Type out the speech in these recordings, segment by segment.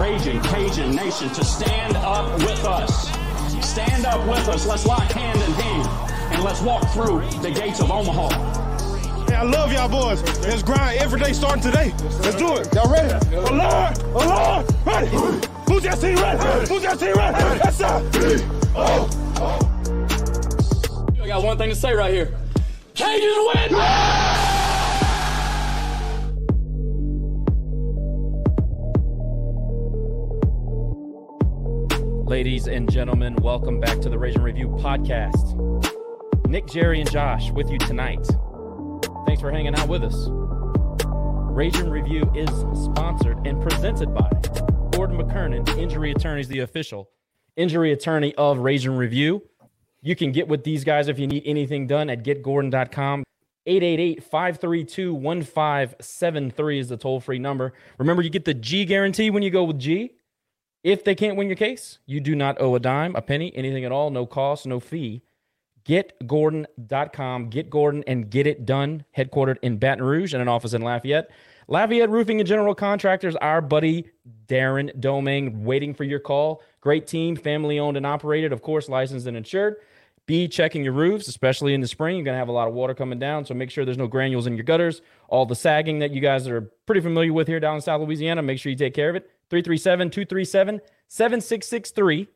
Ragin' Cajun Nation, to stand up with us. Stand up with us. Let's lock hand in hand and let's walk through the gates of Omaha. Hey, I love y'all boys. Let's grind every day starting today. Let's do it. Y'all ready? Oh Lord, ready. Who's your team ready? Who's your team ready? That's up. I got one thing to say right here. Cajuns win! Yeah! Ladies and gentlemen, welcome back to the Ragin' Review podcast. Nick, Jerry, and Josh with you tonight. Thanks for hanging out with us. Ragin' Review is sponsored and presented by Gordon McKernan, Injury Attorneys, the official injury attorney of Ragin' Review. You can get with these guys if you need anything done at getgordon.com. 888-532-1573 is the toll-free number. Remember, you get the G guarantee when you go with G. If they can't win your case, you do not owe a dime, a penny, anything at all, no cost, no fee. GetGordon.com. Get Gordon and get it done. Headquartered in Baton Rouge and an office in Lafayette. Lafayette Roofing and General Contractors, our buddy Darren Domingue, waiting for your call. Great team, family owned and operated, of course, licensed and insured. Be checking your roofs, especially in the spring. You're going to have a lot of water coming down, so make sure there's no granules in your gutters. All the sagging that you guys are pretty familiar with here down in South Louisiana, make sure you take care of it. 337-237-7663.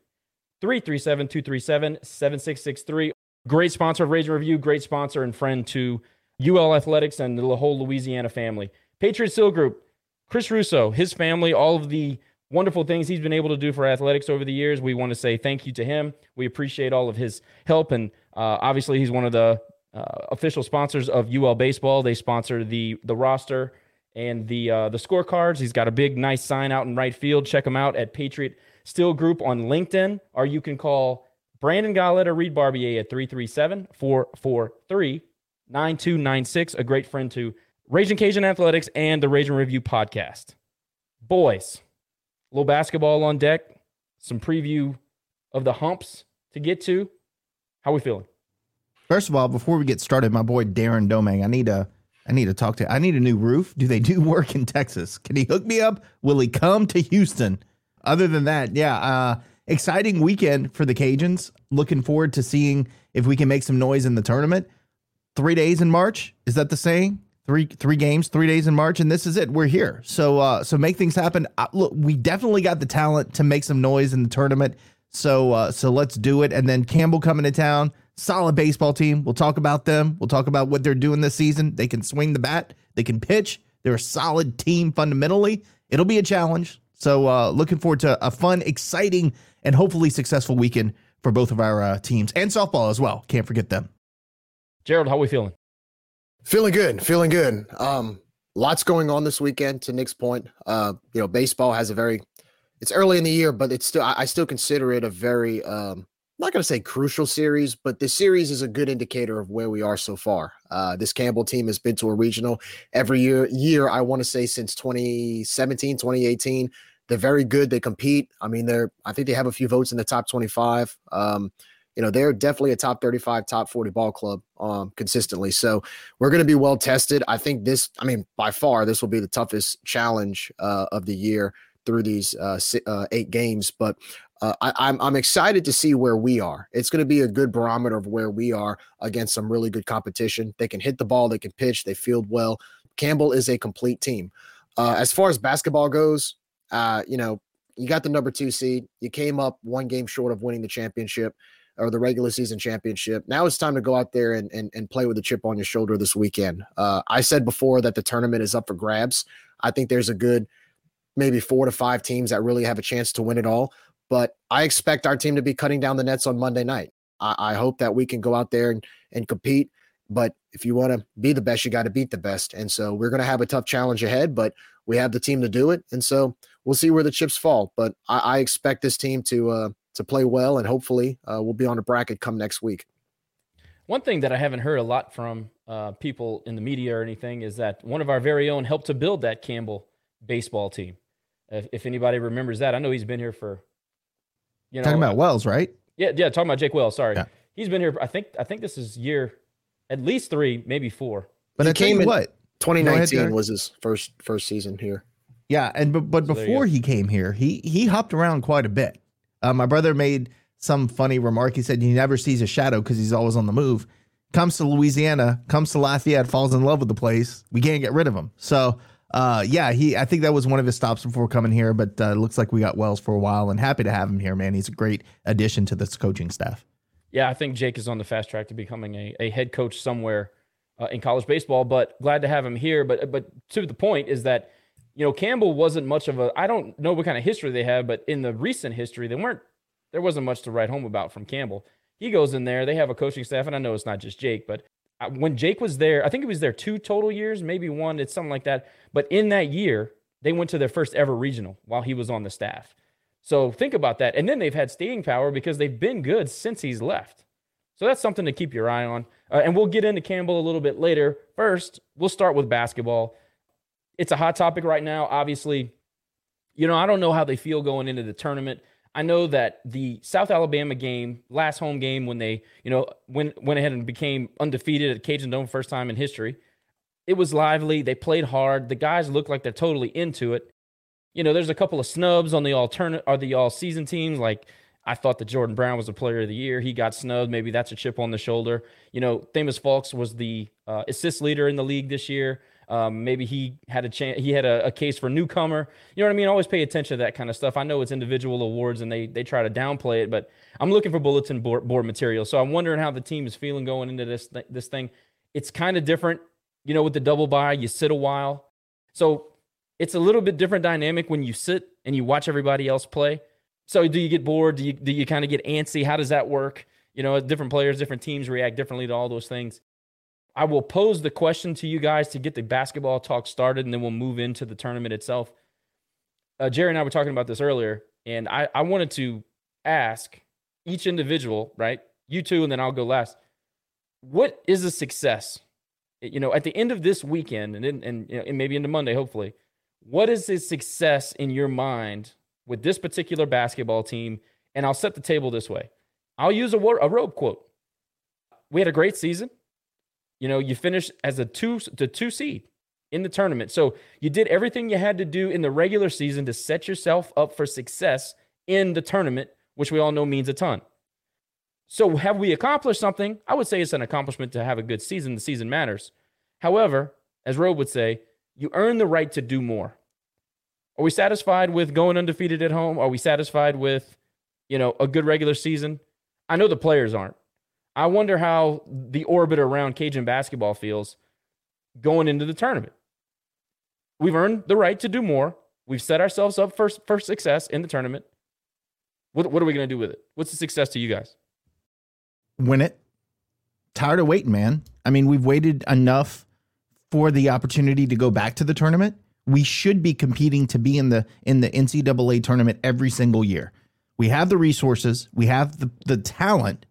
337-237-7663. Great sponsor of Ragin' Review, great sponsor and friend to UL Athletics and the whole Louisiana family. Patriot Steel Group, Chris Russo, his family, all of the wonderful things he's been able to do for athletics over the years. We want to say thank you to him. We appreciate all of his help, and obviously he's one of the official sponsors of UL Baseball. They sponsor the roster and the scorecards. He's got a big, nice sign out in right field. Check him out at Patriot Steel Group on LinkedIn, or you can call Brandon Gallett or Reed Barbier at 337-443-9296, a great friend to Ragin' Cajun Athletics and the Ragin' Review podcast. Boys, a little basketball on deck, some preview of the humps to get to. How we feeling? First of all, before we get started, my boy Darren Domingue, I need to talk to him. I need a new roof. Do they do work in Texas? Can he hook me up? Will he come to Houston? Other than that, yeah, exciting weekend for the Cajuns. Looking forward to seeing if we can make some noise in the tournament. 3 days in March. Is that the saying? Three games, 3 days in March, and this is it. We're here. So make things happen. Look, we definitely got the talent to make some noise in the tournament. So let's do it. And then Campbell coming to town. Solid baseball team. We'll talk about them. We'll talk about what they're doing this season. They can swing the bat. They can pitch. They're a solid team fundamentally. It'll be a challenge. So looking forward to a fun, exciting, and hopefully successful weekend for both of our teams. And softball as well. Can't forget them. Gerald, how are we feeling? Feeling good. Lots going on this weekend, to Nick's point. Baseball has it's early in the year, but it's still, I still consider it a very, I'm not going to say crucial series, but this series is a good indicator of where we are so far. This Campbell team has been to a regional every year, I want to say since 2017, 2018. They're very good. They compete. I mean, I think they have a few votes in the top 25. They're definitely a top 35, top 40 ball club consistently. So we're going to be well tested. I think by far, this will be the toughest challenge of the year through these 8 games. But I'm excited to see where we are. It's going to be a good barometer of where we are against some really good competition. They can hit the ball. They can pitch. They field well. Campbell is a complete team. As far as basketball goes, you got the number 2 seed. You came up one game short of winning the championship, or the regular season championship. Now it's time to go out there and play with a chip on your shoulder this weekend. I said before that the tournament is up for grabs. I think there's a good maybe 4 to 5 teams that really have a chance to win it all. But I expect our team to be cutting down the nets on Monday night. I hope that we can go out there and compete. But if you want to be the best, you got to beat the best. And so we're going to have a tough challenge ahead, but we have the team to do it. And so we'll see where the chips fall. But I expect this team to play well, and hopefully we'll be on a bracket come next week. One thing that I haven't heard a lot from people in the media or anything is that one of our very own helped to build that Campbell baseball team. If anybody remembers that, I know he's been here for, talking about Wells, right? Yeah. Talking about Jake Wells. Sorry. Yeah. He's been here. I think this is year at least 3, maybe 4. But he came in what? 2019 was his first season here. Yeah. And, but before he came here, he hopped around quite a bit. My brother made some funny remark. He said he never sees a shadow because he's always on the move. Comes to Louisiana, comes to Lafayette, falls in love with the place. We can't get rid of him. So, I think that was one of his stops before coming here. But it looks like we got Wells for a while, and happy to have him here, man. He's a great addition to this coaching staff. Yeah, I think Jake is on the fast track to becoming a head coach somewhere in college baseball. But glad to have him here. But to the point is that, Campbell wasn't much of a, I don't know what kind of history they have, but in the recent history, there wasn't much to write home about from Campbell. He goes in there, they have a coaching staff, and I know it's not just Jake, but when Jake was there, I think he was there 2 total years, maybe 1, it's something like that. But in that year, they went to their first ever regional while he was on the staff. So think about that. And then they've had staying power because they've been good since he's left. So that's something to keep your eye on. And we'll get into Campbell a little bit later. First, we'll start with basketball. It's a hot topic right now. Obviously, I don't know how they feel going into the tournament. I know that the South Alabama game, last home game, when they, went ahead and became undefeated at Cajun Dome, first time in history, it was lively. They played hard. The guys look like they're totally into it. There's a couple of snubs on the all-season teams. Like, I thought that Jordan Brown was the player of the year. He got snubbed. Maybe that's a chip on the shoulder. Themis Faulks was the assist leader in the league this year. Maybe he had a chance. He had a case for newcomer. You know what I mean? Always pay attention to that kind of stuff. I know it's individual awards and they try to downplay it, but I'm looking for bulletin board material. So I'm wondering how the team is feeling going into this thing. It's kind of different, with the double bye. You sit a while, so it's a little bit different dynamic when you sit and you watch everybody else play. So do you get bored? Do you kind of get antsy? How does that work? Different players, different teams react differently to all those things. I will pose the question to you guys to get the basketball talk started, and then we'll move into the tournament itself. Jerry and I were talking about this earlier, and I wanted to ask each individual, right? You two, and then I'll go last. What is a success? At the end of this weekend, and maybe into Monday, hopefully, what is a success in your mind with this particular basketball team? And I'll set the table this way. I'll use a Robe quote. We had a great season. You finished as the two seed in the tournament. So you did everything you had to do in the regular season to set yourself up for success in the tournament, which we all know means a ton. So have we accomplished something? I would say it's an accomplishment to have a good season. The season matters. However, as Robe would say, you earn the right to do more. Are we satisfied with going undefeated at home? Are we satisfied with, a good regular season? I know the players aren't. I wonder how the orbit around Cajun basketball feels going into the tournament. We've earned the right to do more. We've set ourselves up for success in the tournament. What are we going to do with it? What's the success to you guys? Win it. Tired of waiting, man. I mean, we've waited enough for the opportunity to go back to the tournament. We should be competing to be in the NCAA tournament every single year. We have the resources. We have the talent.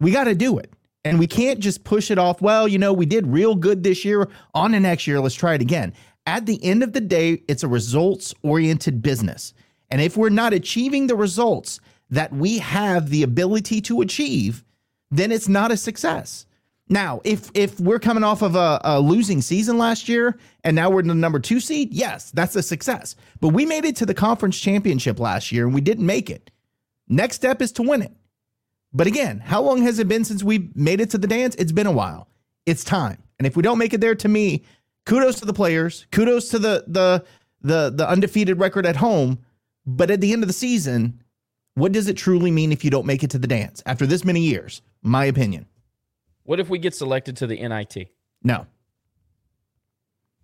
We got to do it. And we can't just push it off. Well, we did real good this year. On to next year, let's try it again. At the end of the day, it's a results-oriented business. And if we're not achieving the results that we have the ability to achieve, then it's not a success. Now, if we're coming off of a losing season last year and now we're in the number 2 seed, yes, that's a success. But we made it to the conference championship last year and we didn't make it. Next step is to win it. But again, how long has it been since we made it to the dance? It's been a while. It's time. And if we don't make it there, to me, kudos to the players, kudos to the undefeated record at home. But at the end of the season, what does it truly mean if you don't make it to the dance after this many years? My opinion. What if we get selected to the NIT? No.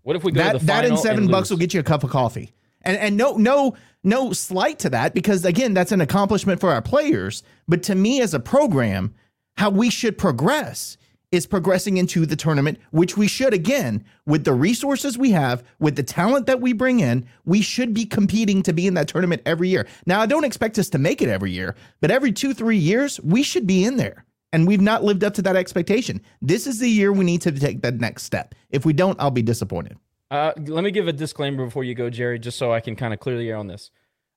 What if we go to the final? That and $7 will get you a cup of coffee. And no slight to that, because, again, that's an accomplishment for our players. But to me as a program, how we should progress is progressing into the tournament, which we should, again, with the resources we have, with the talent that we bring in, we should be competing to be in that tournament every year. Now, I don't expect us to make it every year, but every 2-3 years, we should be in there. And we've not lived up to that expectation. This is the year we need to take that next step. If we don't, I'll be disappointed. Let me give a disclaimer before you go, Jerry, just so I can kind of clear the air on this.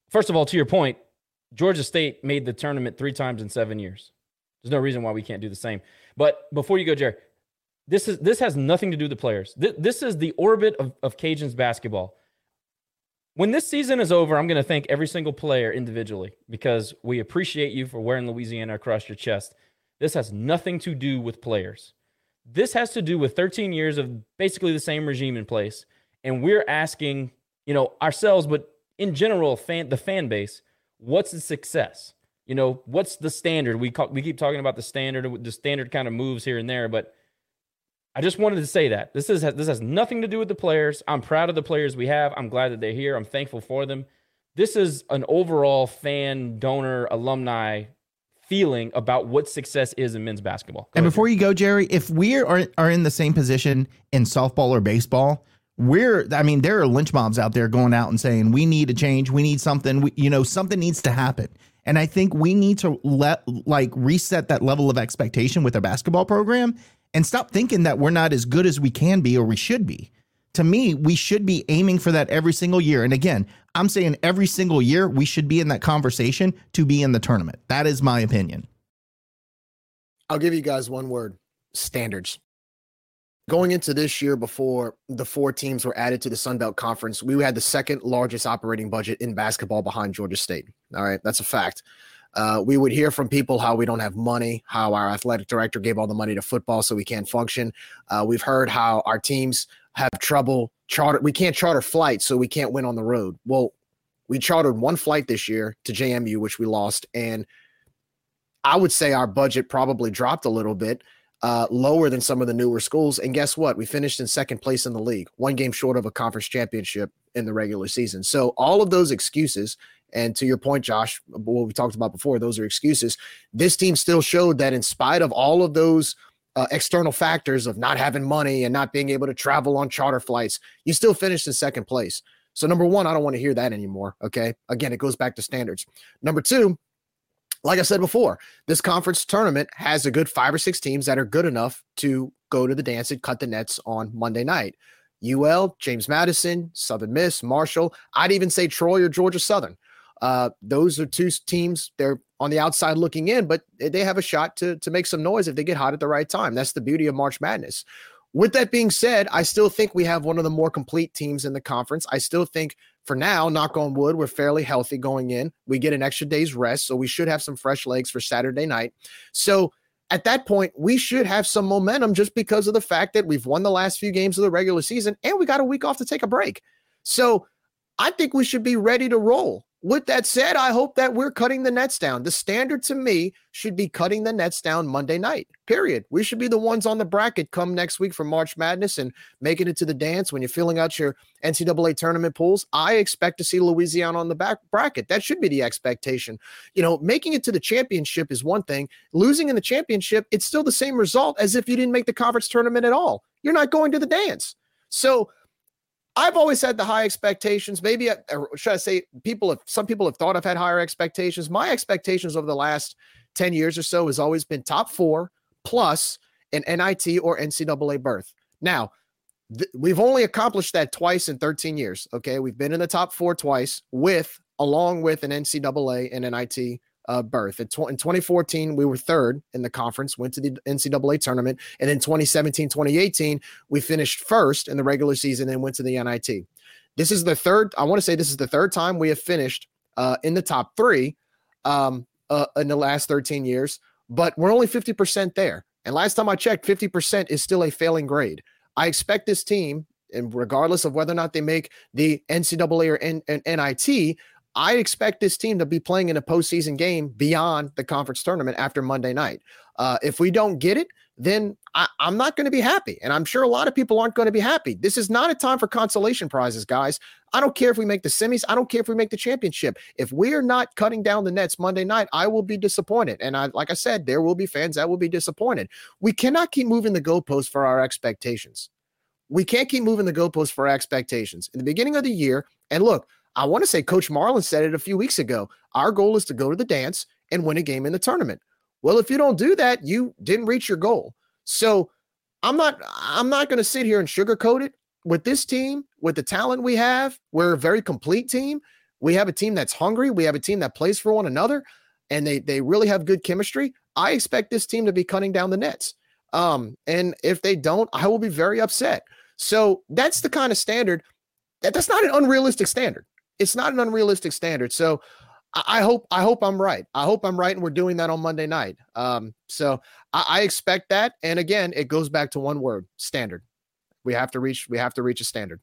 First of all, to your point, Georgia State made the tournament 3 times in 7 years. There's no reason why we can't do the same. But before you go, Jerry, this has nothing to do with the players. This is the orbit of Cajuns basketball. When this season is over, I'm going to thank every single player individually because we appreciate you for wearing Louisiana across your chest. This has nothing to do with players. This has to do with 13 years of basically the same regime in place. And we're asking, ourselves, but in general, the fan base, what's the success? What's the standard? We keep talking about the standard kind of moves here and there, but I just wanted to say that this has nothing to do with the players. I'm proud of the players we have. I'm glad that they're here. I'm thankful for them. This is an overall fan, donor, alumni feeling about what success is in men's basketball. And before you go, Jerry, if we are in the same position in softball or baseball, there are lynch mobs out there going out and saying, we need a change. We need something, something needs to happen. And I think we need to reset that level of expectation with our basketball program and stop thinking that we're not as good as we can be or we should be. To me, we should be aiming for that every single year. And again, I'm saying every single year we should be in that conversation to be in the tournament. That is my opinion. I'll give you guys one word: standards. Going into this year, before the 4 teams were added to the Sun Belt Conference, we had the second largest operating budget in basketball behind Georgia State. All right, that's a fact. We would hear from people how we don't have money, how our athletic director gave all the money to football so we can't function. We've heard how our teams have trouble charter. We can't charter flights, so we can't win on the road. Well, we chartered 1 flight this year to JMU, which we lost. And I would say our budget probably dropped a little bit. Lower than some of the newer schools. And guess what? We finished in 2nd place in the league, 1 game short of a conference championship in the regular season. So all of those excuses, and to your point, Josh, what we talked about before, those are excuses. This team still showed that in spite of all of those external factors of not having money and not being able to travel on charter flights, you still finished in 2nd place. So number 1, I don't want to hear that anymore. Okay. Again, it goes back to standards. Number 2, like I said before, this conference tournament has a good 5 or 6 teams that are good enough to go to the dance and cut the nets on Monday night. UL, James Madison, Southern Miss, Marshall. I'd even say Troy or Georgia Southern. Those are 2 teams. They're on the outside looking in, but they have a shot to make some noise if they get hot at the right time. That's the beauty of March Madness. With that being said, I still think we have one of the more complete teams in the conference. I still think, for now, knock on wood, we're fairly healthy going in. We get an extra day's rest, so we should have some fresh legs for Saturday night. So at that point, we should have some momentum just because of the fact that we've won the last few games of the regular season, and we got a week off to take a break. So I think we should be ready to roll. With that said, I hope that we're cutting the nets down. The standard to me should be cutting the nets down Monday night, period. We should be the ones on the bracket come next week for March Madness and making it to the dance when you're filling out your NCAA tournament pools. I expect to see Louisiana on the back bracket. That should be the expectation. Making it to the championship is one thing. Losing in the championship, it's still the same result as if you didn't make the conference tournament at all. You're not going to the dance. So I've always had the high expectations. Maybe, or should I say, some people have thought I've had higher expectations. My expectations over the last 10 years or so has always been top 4 plus an NIT or NCAA berth. Now, we've only accomplished that twice in 13 years, okay? We've been in the top 4 twice along with an NCAA and NIT berth. In 2014, we were 3rd in the conference, went to the NCAA tournament, and in 2017, 2018, we finished 1st in the regular season and went to the NIT. This is the 3rd time we have finished in the top 3 in the last 13 years, but we're only 50% there. And last time I checked, 50% is still a failing grade. I expect this team, and regardless of whether or not they make the NCAA or NIT, I expect this team to be playing in a postseason game beyond the conference tournament after Monday night. If we don't get it, then I'm not going to be happy. And I'm sure a lot of people aren't going to be happy. This is not a time for consolation prizes, guys. I don't care if we make the semis. I don't care if we make the championship. If we are not cutting down the nets Monday night, I will be disappointed. And like I said, there will be fans that will be disappointed. We cannot keep moving the goalposts for our expectations. We can't keep moving the goalposts for our expectations. In the beginning of the year, and look, I want to say Coach Marlin said it a few weeks ago, our goal is to go to the dance and win a game in the tournament. Well, if you don't do that, you didn't reach your goal. So I'm not going to sit here and sugarcoat it. With this team, with the talent we have, we're a very complete team. We have a team that's hungry. We have a team that plays for one another, and they really have good chemistry. I expect this team to be cutting down the nets. And if they don't, I will be very upset. So that's the kind of standard. That's not an unrealistic standard. It's not an unrealistic standard. So I hope I'm right. I hope I'm right, and we're doing that on Monday night. So I expect that. And again, it goes back to one word: standard. We have to reach a standard.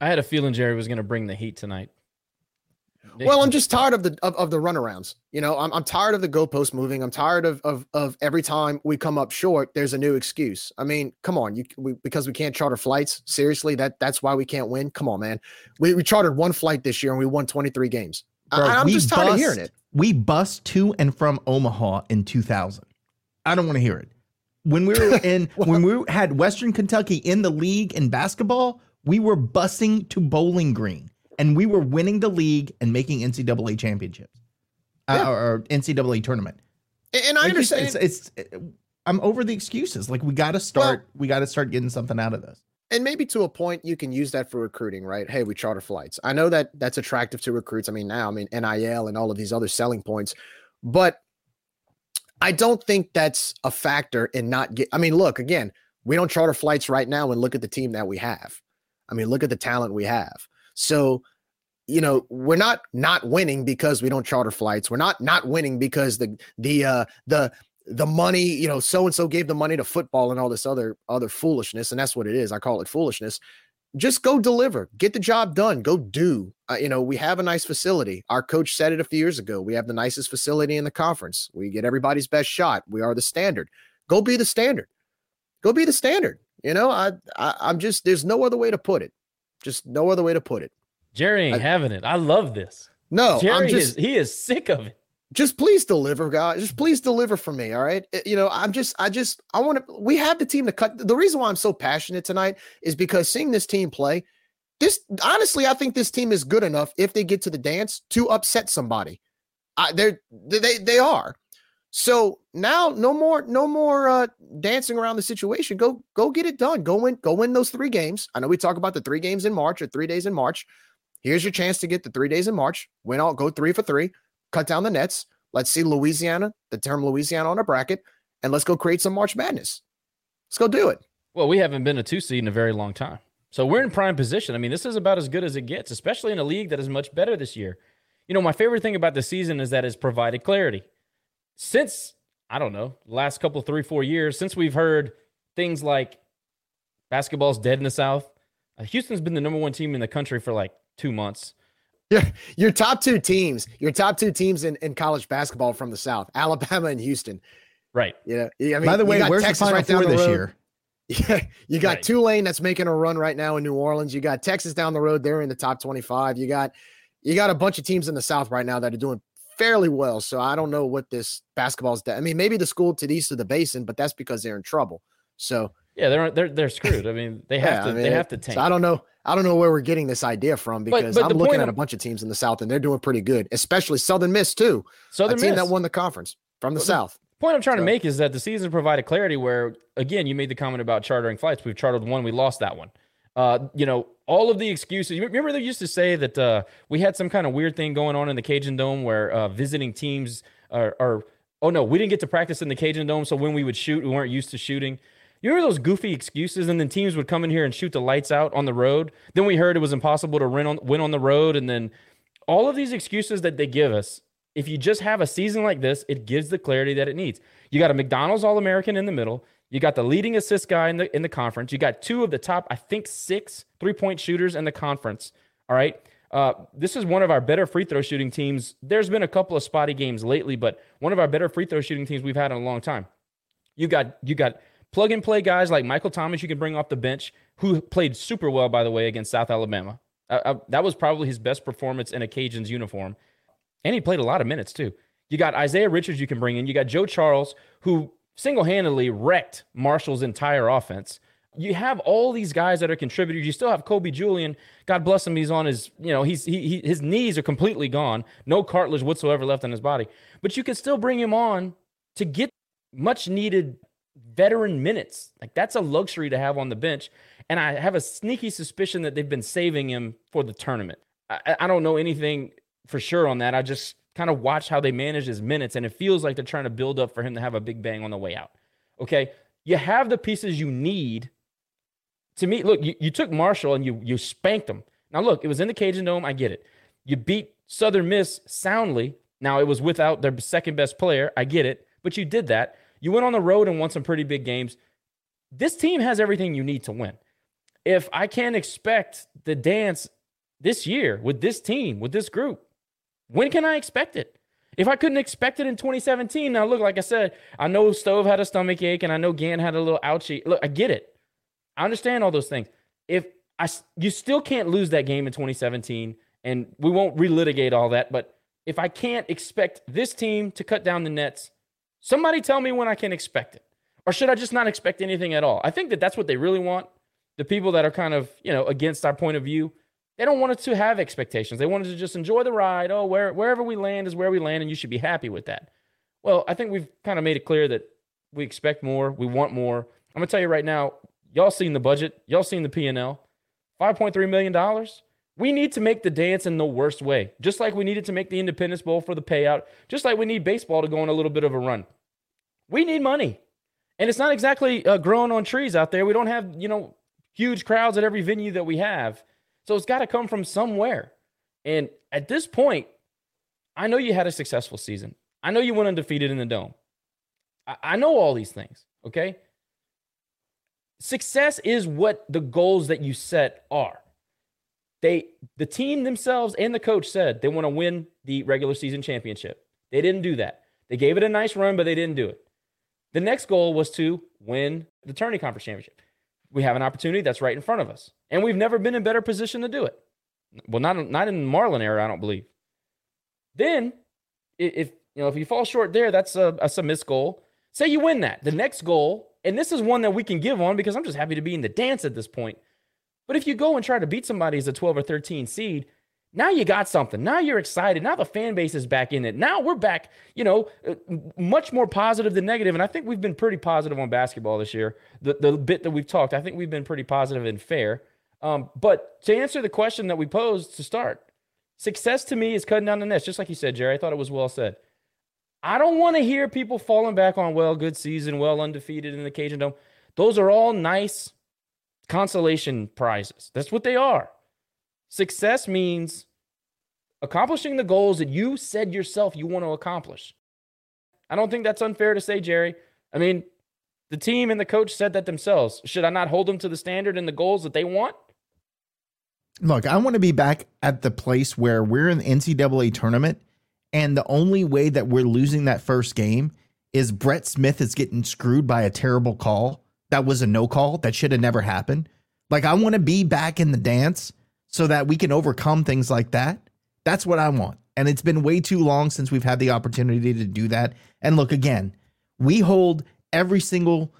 I had a feeling Jerry was going to bring the heat tonight. Well, I'm just tired of the runarounds. You know, I'm tired of the goalpost moving. I'm tired of every time we come up short, there's a new excuse. I mean, come on, because we can't charter flights. Seriously, that's why we can't win. Come on, man. We chartered one flight this year and we won 23 games. Bro, I'm just tired of hearing it. We bussed to and from Omaha in 2000. I don't want to hear it. When we were in, when we had Western Kentucky in the league in basketball, we were busing to Bowling Green, and we were winning the league and making NCAA championships, or NCAA tournament. And I understand. I'm over the excuses. Like, we got to start getting something out of this. And maybe to a point you can use that for recruiting, right? Hey, we charter flights. I know that that's attractive to recruits. I mean, NIL and all of these other selling points, but I don't think that's a factor in not get. I mean, look, again, we don't charter flights right now, and look at the team that we have. I mean, look at the talent we have. So, you know, we're not winning because we don't charter flights. We're not winning because the money, you know, so-and-so gave the money to football and all this other foolishness. And that's what it is. I call it foolishness. Just go deliver, get the job done, go do. You know, we have a nice facility. Our coach said it a few years ago. We have the nicest facility in the conference. We get everybody's best shot. We are the standard. Go be the standard. Go be the standard. You know, I'm just, there's no other way to put it. Just no other way to put it. Jerry ain't having it. I love this. No, Jerry he is sick of it. Just please deliver, guys. Just please deliver for me. All right. You know, we have the team to cut. The reason why I'm so passionate tonight is because seeing this team play, honestly, I think this team is good enough if they get to the dance to upset somebody. They are. So now no more dancing around the situation. Go get it done. Go win those 3 games. I know we talk about the 3 games in March or 3 days in March. Here's your chance to get the 3 days in March. Win all, go 3 for 3. Cut down the nets. Let's see Louisiana, the term Louisiana on a bracket, and let's go create some March Madness. Let's go do it. Well, we haven't been a 2 seed in a very long time. So we're in prime position. I mean, this is about as good as it gets, especially in a league that is much better this year. You know, my favorite thing about the season is that it's provided clarity. Since, I don't know, last couple, 3-4 years, since we've heard things like basketball's dead in the South, Houston's been the number 1 team in the country for like 2 months. Your top two teams in college basketball from the South, Alabama and Houston. Right. Yeah. I mean, by the way, where's Texas the Final Four this year? Yeah. You got Tulane that's making a run right now in New Orleans. You got Texas down the road. They're in the top 25. You got a bunch of teams in the South right now that are doing fairly well. So I don't know what this basketball's. I mean, maybe the school to the east of the basin, but that's because they're in trouble. So yeah, they're screwed. I mean, they have they have to tank. So I don't know. I don't know where we're getting this idea from, because but I'm looking at a bunch of teams in the South and they're doing pretty good, especially Southern Miss too. Southern Miss that won the conference from the South. The point I'm trying to make is that the season provided clarity where, again, you made the comment about chartering flights. We've chartered one. We lost that one. You know, all of the excuses. You remember they used to say that we had some kind of weird thing going on in the Cajun Dome where visiting teams are oh no, we didn't get to practice in the Cajun Dome. So when we would shoot, we weren't used to shooting. You remember those goofy excuses, and then teams would come in here and shoot the lights out on the road. Then we heard it was impossible to win on the road, and then all of these excuses that they give us. If you just have a season like this, it gives the clarity that it needs. You got a McDonald's All-American in the middle. You got the leading assist guy in the conference. You got 2 of the top, I think, 6 3-point shooters in the conference. All right, this is one of our better free throw shooting teams. There's been a couple of spotty games lately, but one of our better free throw shooting teams we've had in a long time. You got plug and play guys like Michael Thomas you can bring off the bench, who played super well, by the way, against South Alabama. That was probably his best performance in a Cajuns uniform. And he played a lot of minutes too. You got Isaiah Richards you can bring in. You got Joe Charles, who single-handedly wrecked Marshall's entire offense. You have all these guys that are contributors. You still have Kobe Julian. God bless him. He's on his, you know, his knees are completely gone. No cartilage whatsoever left in his body. But you can still bring him on to get much needed veteran minutes. Like, that's a luxury to have on the bench. And I have a sneaky suspicion that they've been saving him for the tournament. I don't know anything for sure on that. I just kind of watch how they manage his minutes. And it feels like they're trying to build up for him to have a big bang on the way out. Okay. You have the pieces you need. To me, look, you took Marshall and you spanked them. Now, look, it was in the Cajun Dome. I get it. You beat Southern Miss soundly. Now, it was without their second-best player. I get it. But you did that. You went on the road and won some pretty big games. This team has everything you need to win. If I can't expect the dance this year with this team, with this group, when can I expect it? If I couldn't expect it in 2017, now, look, like I said, I know Stove had a stomach ache and I know Gann had a little ouchie. Look, I get it. I understand all those things. You still can't lose that game in 2017, and we won't relitigate all that, but if I can't expect this team to cut down the nets, somebody tell me when I can expect it. Or should I just not expect anything at all? I think that that's what they really want. The people that are kind of, you know, against our point of view, they don't want us to have expectations. They want us to just enjoy the ride. Oh, wherever we land is where we land, and you should be happy with that. Well, I think we've kind of made it clear that we expect more, we want more. I'm going to tell you right now, y'all seen the budget. Y'all seen the P&L. $5.3 million. We need to make the dance in the worst way, just like we needed to make the Independence Bowl for the payout, just like we need baseball to go on a little bit of a run. We need money. And it's not exactly growing on trees out there. We don't have, you know, huge crowds at every venue that we have. So it's got to come from somewhere. And at this point, I know you had a successful season. I know you went undefeated in the Dome. I know all these things, okay? Success is what the goals that you set are. The team themselves and the coach said they want to win the regular season championship. They didn't do that. They gave it a nice run, but they didn't do it. The next goal was to win the Tourney Conference Championship. We have an opportunity that's right in front of us, and we've never been in better position to do it. Well, not in the Marlin era, I don't believe. Then, if you fall short there, that's a missed goal. Say you win that. The next goal. And this is one that we can give on because I'm just happy to be in the dance at this point. But if you go and try to beat somebody as a 12 or 13 seed, now you got something. Now you're excited. Now the fan base is back in it. Now we're back, you know, much more positive than negative. And I think we've been pretty positive on basketball this year. The bit that we've talked, I think we've been pretty positive and fair. But to answer the question that we posed to start, success to me is cutting down the nets. Just like you said, Jerry, I thought it was well said. I don't want to hear people falling back on, well, good season, well, undefeated in the Cajun Dome. Those are all nice consolation prizes. That's what they are. Success means accomplishing the goals that you said yourself you want to accomplish. I don't think that's unfair to say, Jerry. I mean, the team and the coach said that themselves. Should I not hold them to the standard and the goals that they want? Look, I want to be back at the place where we're in the NCAA tournament. And the only way that we're losing that first game is Brett Smith is getting screwed by a terrible call. That was a no call. That should have never happened. Like, I want to be back in the dance so that we can overcome things like that. That's what I want. And it's been way too long since we've had the opportunity to do that. And look, again, we hold every single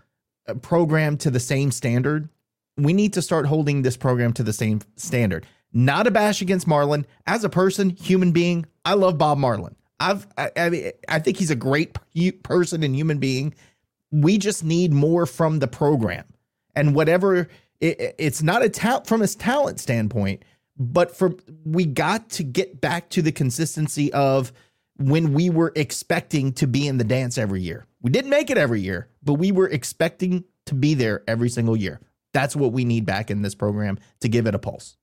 program to the same standard. We need to start holding this program to the same standard. Not a bash against Marlin. As a person, human being, I love Bob Marlin. I think he's a great person and human being. We just need more from the program. And whatever, it's not a from his talent standpoint, but we got to get back to the consistency of when we were expecting to be in the dance every year. We didn't make it every year, but we were expecting to be there every single year. That's what we need back in this program to give it a pulse.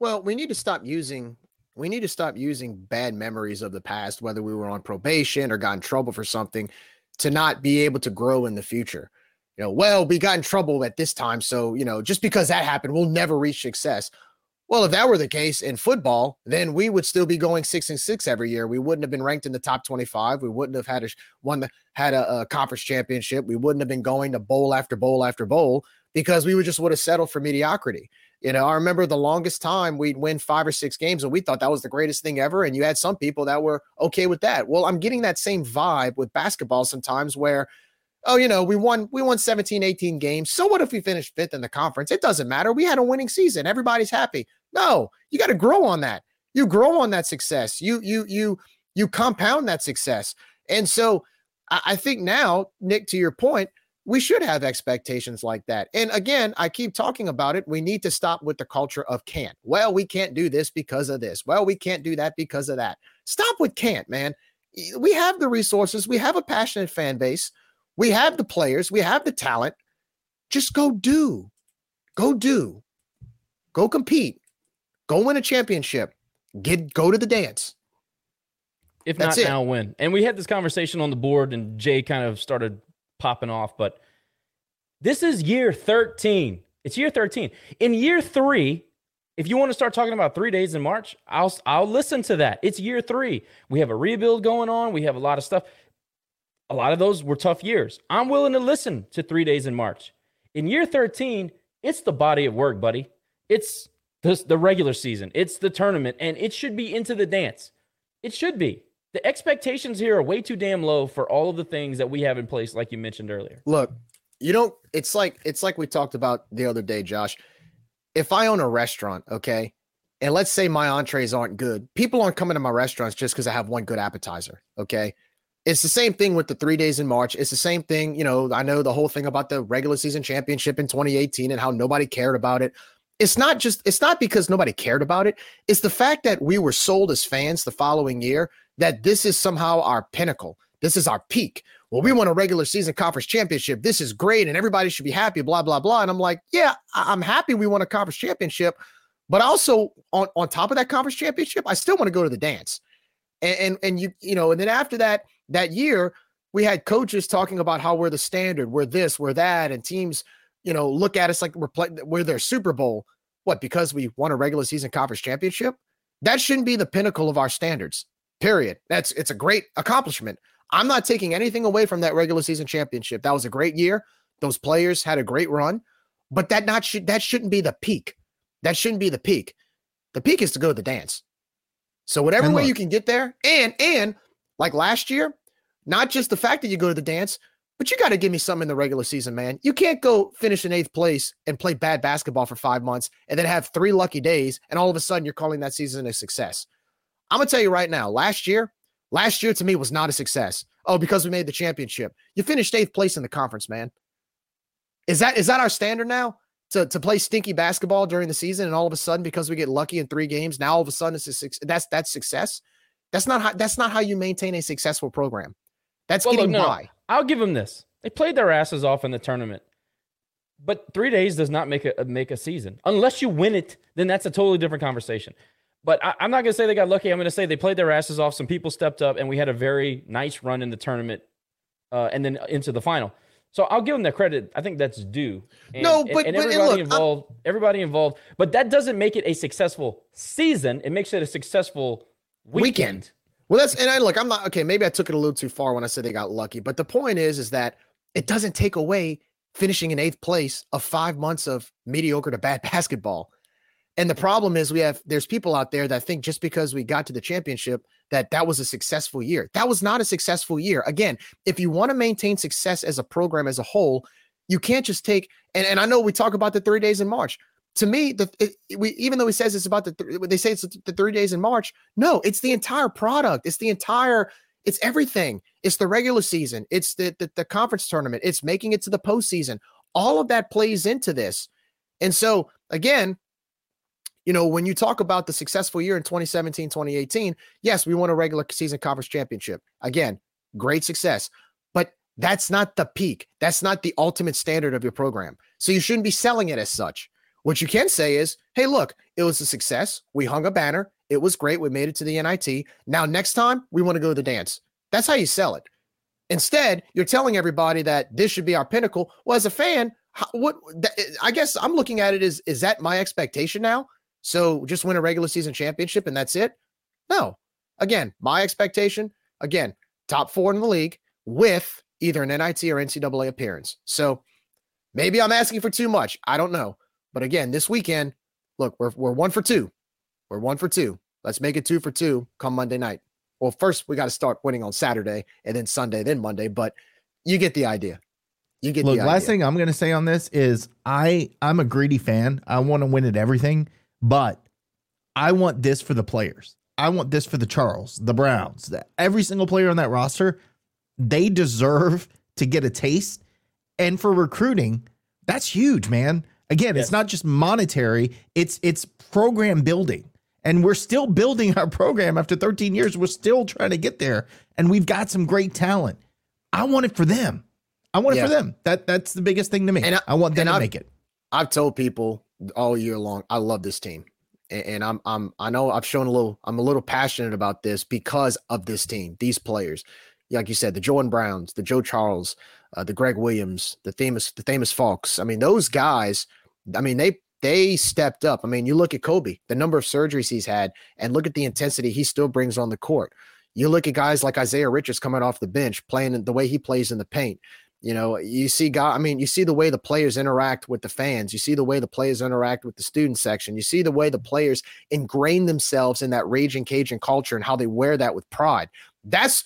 Well, we need to stop using... We need to stop using bad memories of the past, whether we were on probation or got in trouble for something, to not be able to grow in the future. You know, well, we got in trouble at this time, so, you know, just because that happened, we'll never reach success. Well, if that were the case in football, then we would still be going 6-6 every year. We wouldn't have been ranked in the top 25. We wouldn't have had a conference championship. We wouldn't have been going to bowl after bowl after bowl because we would have settled for mediocrity. You know, I remember the longest time we'd win 5 or 6 games and we thought that was the greatest thing ever. And you had some people that were okay with that. Well, I'm getting that same vibe with basketball sometimes where, oh, you know, we won 17, 18 games. So what if we finished 5th in the conference? It doesn't matter. We had a winning season. Everybody's happy. No, you got to grow on that. You grow on that success. You compound that success. And so I think now, Nick, to your point, we should have expectations like that. And again, I keep talking about it. We need to stop with the culture of can't. Well, we can't do this because of this. Well, we can't do that because of that. Stop with can't, man. We have the resources. We have a passionate fan base. We have the players. We have the talent. Just go do. Go compete. Go win a championship. Go to the dance. If not now, when? And we had this conversation on the board, and Jay kind of started popping off, but this is year 13. It's year 13. In year 3, if you want to start talking about 3 days in March, I'll listen to that. It's year 3. We have a rebuild going on. We have a lot of stuff. A lot of those were tough years. I'm willing to listen to 3 days in March. In year 13, it's the body of work, buddy. It's the regular season. It's the tournament, and it should be into the dance. It should be. The expectations here are way too damn low for all of the things that we have in place, like you mentioned earlier. Look, you don't. It's like we talked about the other day, Josh. If I own a restaurant, okay, and let's say my entrees aren't good, people aren't coming to my restaurants just because I have one good appetizer, okay? It's the same thing with the 3 days in March. It's the same thing, you know, I know the whole thing about the regular season championship in 2018 and how nobody cared about it. It's not because nobody cared about it. It's the fact that we were sold as fans the following year that this is somehow our pinnacle. This is our peak. Well, we won a regular season conference championship. This is great and everybody should be happy, blah, blah, blah. And I'm like, yeah, I'm happy we won a conference championship. But also on top of that conference championship, I still want to go to the dance. And you know, and then after that, that year, we had coaches talking about how we're the standard, we're this, we're that, and teams, you know, look at us like we're their Super Bowl. What, because we won a regular season conference championship? That shouldn't be the pinnacle of our standards, period. It's a great accomplishment. I'm not taking anything away from that regular season championship. That was a great year. Those players had a great run, but that shouldn't be the peak. That shouldn't be the peak. The peak is to go to the dance. So whatever way you can get there, and like last year, not just the fact that you go to the dance, but you got to give me something in the regular season, man. You can't go finish in 8th place and play bad basketball for 5 months and then have 3 lucky days, and all of a sudden you're calling that season a success. I'm going to tell you right now, last year to me was not a success. Oh, because we made the championship. You finished 8th place in the conference, man. Is that our standard now? To play stinky basketball during the season, and all of a sudden because we get lucky in 3 games, now all of a sudden that's success? That's not how you maintain a successful program. That's getting by. I'll give them this. They played their asses off in the tournament, but 3 days does not make a season. Unless you win it, then that's a totally different conversation. But I'm not going to say they got lucky. I'm going to say they played their asses off. Some people stepped up, and we had a very nice run in the tournament and then into the final. So I'll give them that credit. I think that's due. Everybody involved. But that doesn't make it a successful season. It makes it a successful weekend. Well, maybe I took it a little too far when I said they got lucky, but the point is that it doesn't take away finishing in 8th place of 5 months of mediocre to bad basketball. And the problem is there's people out there that think just because we got to the championship that was a successful year. That was not a successful year. Again, if you want to maintain success as a program as a whole, you can't just take, and I know we talk about the 3 days in March. To me, even though they say it's the 3 days in March. No, it's the entire product. It's everything. It's the regular season. It's the conference tournament. It's making it to the postseason. All of that plays into this. And so again, you know, when you talk about the successful year in 2017, 2018, yes, we won a regular season conference championship. Again, great success, but that's not the peak. That's not the ultimate standard of your program. So you shouldn't be selling it as such. What you can say is, hey, look, it was a success. We hung a banner. It was great. We made it to the NIT. Now, next time, we want to go to the dance. That's how you sell it. Instead, you're telling everybody that this should be our pinnacle. Well, as a fan, I guess I'm looking at it is that my expectation now? So just win a regular season championship and that's it? No. Again, my expectation, again, top four in the league with either an NIT or NCAA appearance. So maybe I'm asking for too much. I don't know. But again, this weekend, look, we're 1 for 2. We're 1 for 2. Let's make it 2 for 2 come Monday night. Well, first we got to start winning on Saturday and then Sunday, then Monday. But you get the idea. You get the idea. Last thing I'm going to say on this is I'm a greedy fan. I want to win at everything, but I want this for the players. I want this for the Charles, the Browns, every single player on that roster. They deserve to get a taste. And for recruiting, that's huge, man. Again, It's not just monetary. It's program building. And we're still building our program after 13 years. We're still trying to get there. And we've got some great talent. I want it for them. I want it for them. That's the biggest thing to me. And I want them to make it. I've told people all year long, I love this team. And I know I've shown I'm a little passionate about this because of this team, these players. Like you said, the Jordan Browns, the Joe Charles, the Greg Williams, the Themis Falks. I mean, those guys, I mean, they stepped up. I mean, you look at Kobe, the number of surgeries he's had, and look at the intensity he still brings on the court. You look at guys like Isaiah Richards coming off the bench, playing the way he plays in the paint. You know, you see guys, I mean, you see the way the players interact with the fans. You see the way the players interact with the student section. You see the way the players ingrain themselves in that raging Cajun culture and how they wear that with pride. That's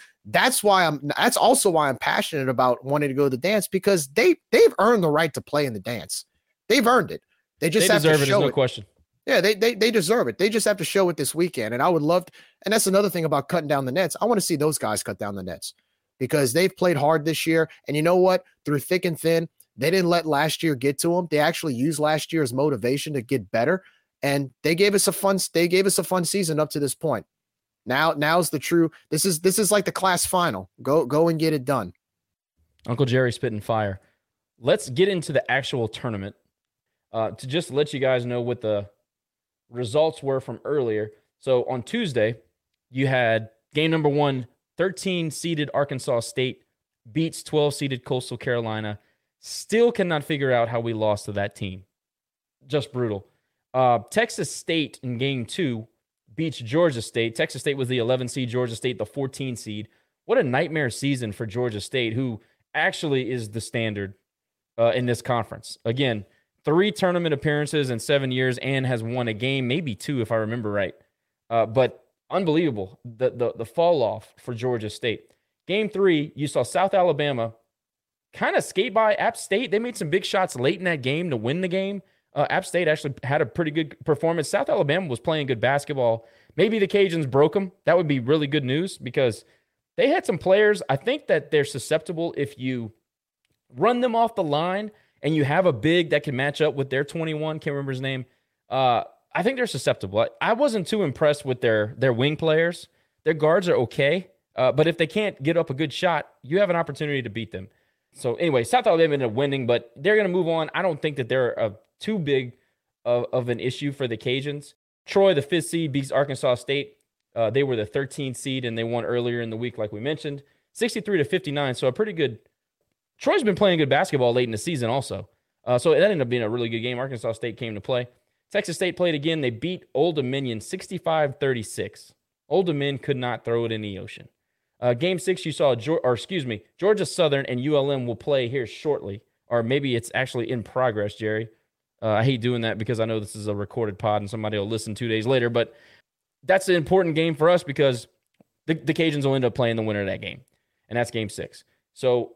also why I'm passionate about wanting to go to the dance, because they've earned the right to play in the dance. They've earned it. They have to show it. There's no question. Yeah, they deserve it. They just have to show it this weekend. And I would love to, and that's another thing about cutting down the nets. I want to see those guys cut down the nets because they've played hard this year. And you know what? Through thick and thin, they didn't let last year get to them. They actually used last year as motivation to get better. And they gave us a fun season up to this point. Now's the true. This is like the class final. Go and get it done. Uncle Jerry spitting fire. Let's get into the actual tournament. To just let you guys know what the results were from earlier. So on Tuesday, you had game number 1, 13-seeded Arkansas State beats 12-seeded Coastal Carolina. Still cannot figure out how we lost to that team. Just brutal. Texas State in game 2 beats Georgia State. Texas State was the 11 seed, Georgia State the 14 seed. What a nightmare season for Georgia State, who actually is the standard in this conference. Again, 3 tournament appearances in 7 years and has won a game, maybe 2 if I remember right. But unbelievable, the fall off for Georgia State. Game 3, you saw South Alabama kind of skate by App State. They made some big shots late in that game to win the game. App State actually had a pretty good performance. South Alabama was playing good basketball. Maybe the Cajuns broke them. That would be really good news because they had some players. I think that they're susceptible if you run them off the line and you have a big that can match up with their 21. Can't remember his name. I think they're susceptible. I wasn't too impressed with their wing players. Their guards are okay. But if they can't get up a good shot, you have an opportunity to beat them. So anyway, South Alabama ended up winning, but they're going to move on. I don't think that they're too big of an issue for the Cajuns. Troy, the 5th seed, beats Arkansas State. They were the 13th seed, and they won earlier in the week, like we mentioned, 63-59, so a pretty good... Troy's been playing good basketball late in the season also. So that ended up being a really good game. Arkansas State came to play. Texas State played again. They beat Old Dominion 65-36. Old Dominion could not throw it in the ocean. Game 6, you saw... Georgia Southern and ULM will play here shortly, or maybe it's actually in progress, Jerry. I hate doing that because I know this is a recorded pod and somebody will listen 2 days later, but that's an important game for us because the Cajuns will end up playing the winner of that game, and that's game 6. So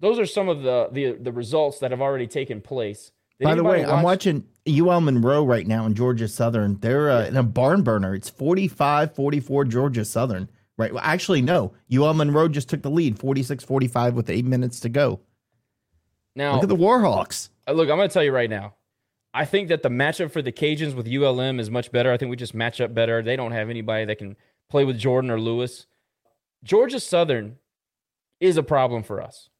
those are some of the results that have already taken place. By the way, I'm watching UL Monroe right now in Georgia Southern. They're in a barn burner. It's 45-44 Georgia Southern. Right? Well, actually, no. UL Monroe just took the lead, 46-45 with 8 minutes to go. Now, look at the Warhawks. Look, I'm going to tell you right now, I think that the matchup for the Cajuns with ULM is much better. I think we just match up better. They don't have anybody that can play with Jordan or Lewis. Georgia Southern is a problem for us.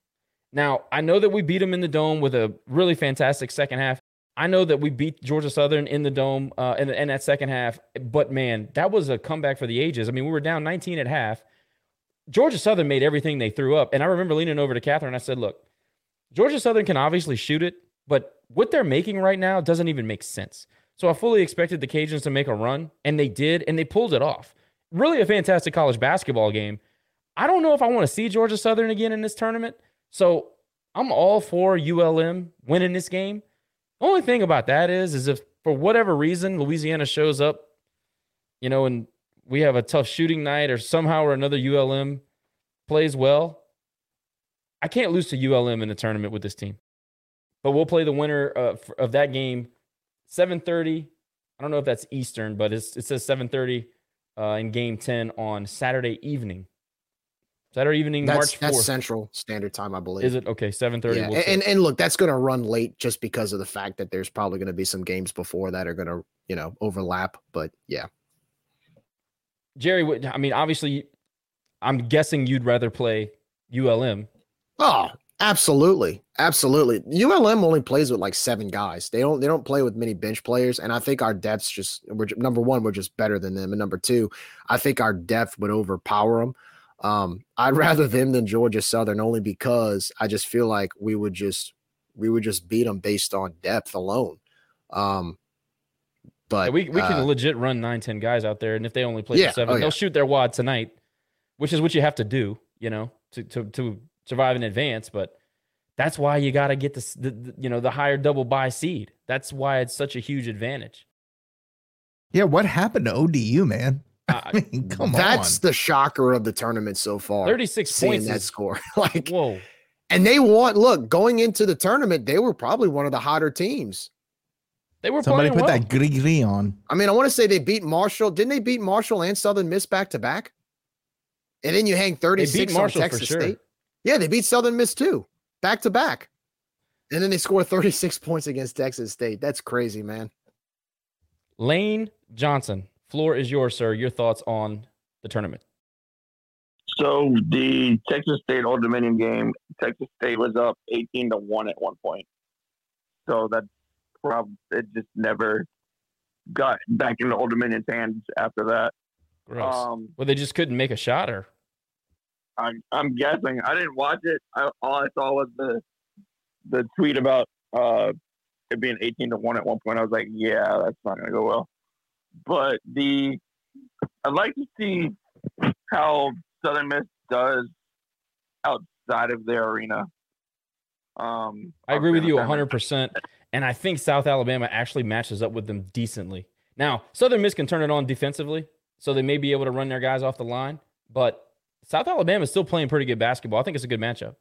Now, I know that we beat them in the Dome with a really fantastic second half. I know that we beat Georgia Southern in the Dome in that second half, but, man, that was a comeback for the ages. I mean, we were down 19 at half. Georgia Southern made everything they threw up, and I remember leaning over to Catherine, and I said, look, Georgia Southern can obviously shoot it, but what they're making right now doesn't even make sense. So I fully expected the Cajuns to make a run, and they did, and they pulled it off. Really a fantastic college basketball game. I don't know if I want to see Georgia Southern again in this tournament, so I'm all for ULM winning this game. The only thing about that is if for whatever reason Louisiana shows up, you know, and we have a tough shooting night or somehow or another ULM plays well, I can't lose to ULM in the tournament with this team. But we'll play the winner of that game 7:30. I don't know if that's Eastern, but it says 7:30 in Game 10 on Saturday evening. Saturday evening, March 4th. That's Central Standard Time, I believe. Is it? Okay, 7:30. Yeah. And look, that's going to run late just because of the fact that there's probably going to be some games before that are going to, you know, overlap. But, yeah. Jerry, I mean, obviously, I'm guessing you'd rather play ULM. Oh, absolutely. Absolutely. ULM only plays with like seven guys. They don't play with many bench players. And I think our depth's just, number one, we're just better than them. And number two, I think our depth would overpower them. I'd rather them than Georgia Southern only because I just feel like we would just beat them based on depth alone. But yeah, we can legit run 9-10 guys out there. And if they only play seven, they'll shoot their wad tonight, which is what you have to do, you know, to survive in advance. But that's why you got to get the higher double bye seed. That's why it's such a huge advantage. Yeah. What happened to ODU, man? I mean, come on. That's the shocker of the tournament so far. 36 points. That score. Like, whoa. And they going into the tournament, they were probably one of the hotter teams. They were somebody put well. That gris on. I mean, I want to say they beat Marshall. Didn't they beat Marshall and Southern Miss back to back? And then you hang 36 on Texas State. Yeah, they beat Southern Miss too, back to back. And then they score 36 points against Texas State. That's crazy, man. Lane Johnson, floor is yours, sir. Your thoughts on the tournament? So the Texas State Old Dominion game, Texas State was up 18-1 at one point. So that it just never got back into Old Dominion's hands after that. Gross. Well, they just couldn't make a shot, or I'm guessing. I didn't watch it. All I saw was the tweet about it being 18-1 at one point. I was like, yeah, that's not going to go well. But I'd like to see how Southern Miss does outside of their arena. I agree with you 100%. And I think South Alabama actually matches up with them decently. Now, Southern Miss can turn it on defensively, so they may be able to run their guys off the line. But South Alabama is still playing pretty good basketball. I think it's a good matchup.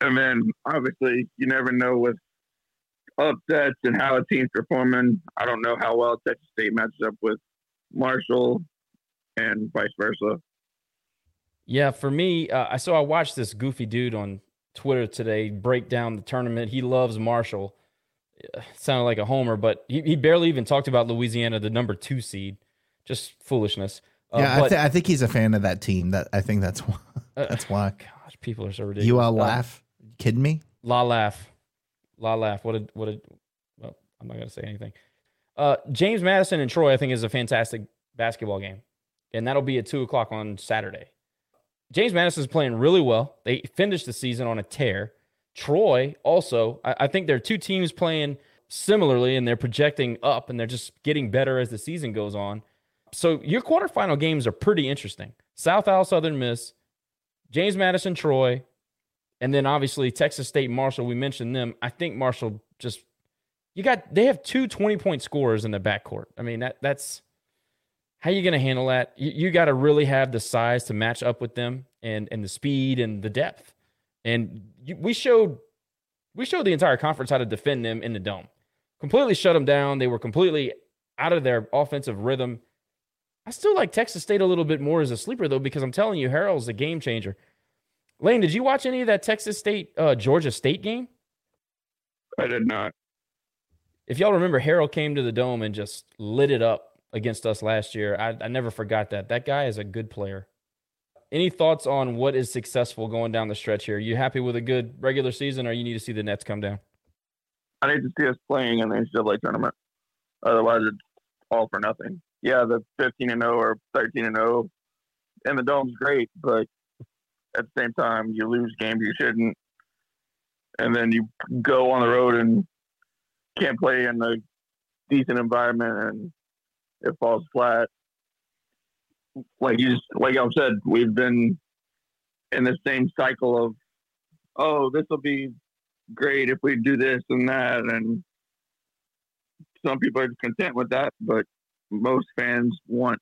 And then, obviously, you never know with upsets and how a team's performing. I don't know how well Texas State matches up with Marshall and vice versa. Yeah, for me, I watched this goofy dude on Twitter today break down the tournament. He loves Marshall. It sounded like a homer, but he barely even talked about Louisiana, the number 2 seed. Just foolishness. Yeah, I think he's a fan of that team. I think that's why. That's why. Gosh, people are so ridiculous. You all laugh. You kidding me? La laugh. Well, I'm not gonna say anything. James Madison and Troy, I think, is a fantastic basketball game, and that'll be at 2:00 on Saturday. James Madison's playing really well. They finished the season on a tear. Troy also, I think there are two teams playing similarly, and they're projecting up, and they're just getting better as the season goes on. So your quarterfinal games are pretty interesting. South Al, Southern Miss, James Madison, Troy, and then obviously Texas State, Marshall. We mentioned them. I think Marshall they have two 20-point scorers in the backcourt. I mean, that's how you're going to handle that. You got to really have the size to match up with them and the speed and the depth. And we showed the entire conference how to defend them in the Dome. Completely shut them down. They were completely out of their offensive rhythm. I still like Texas State a little bit more as a sleeper, though, because I'm telling you, Harrell's a game changer. Lane, did you watch any of that Texas State, Georgia State game? I did not. If y'all remember, Harrell came to the Dome and just lit it up against us last year. I never forgot that. That guy is a good player. Any thoughts on what is successful going down the stretch here? You happy with a good regular season, or you need to see the Nets come down? I need to see us playing in the NCAA tournament. Otherwise, it's all for nothing. Yeah, the 15-0 or 13-0 in the Dome's great, but at the same time, you lose games you shouldn't, and then you go on the road and can't play in the decent environment and it falls flat. Like I've said, we've been in the same cycle of, oh, this will be great if we do this and that. And some people are content with that, but most fans want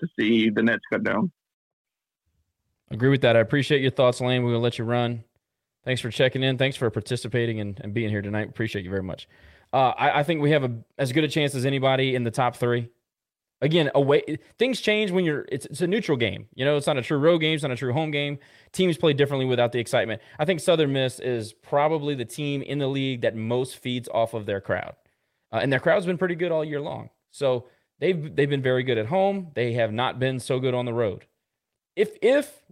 to see the nets cut down. Agree with that. I appreciate your thoughts, Lane. We're going to let you run. Thanks for checking in. Thanks for participating and being here tonight. Appreciate you very much. I think we have as good a chance as anybody in the top three. Again, away things change when it's a neutral game. You know, it's not a true road game. It's not a true home game. Teams play differently without the excitement. I think Southern Miss is probably the team in the league that most feeds off of their crowd. And their crowd's been pretty good all year long. So they've been very good at home. They have not been so good on the road. If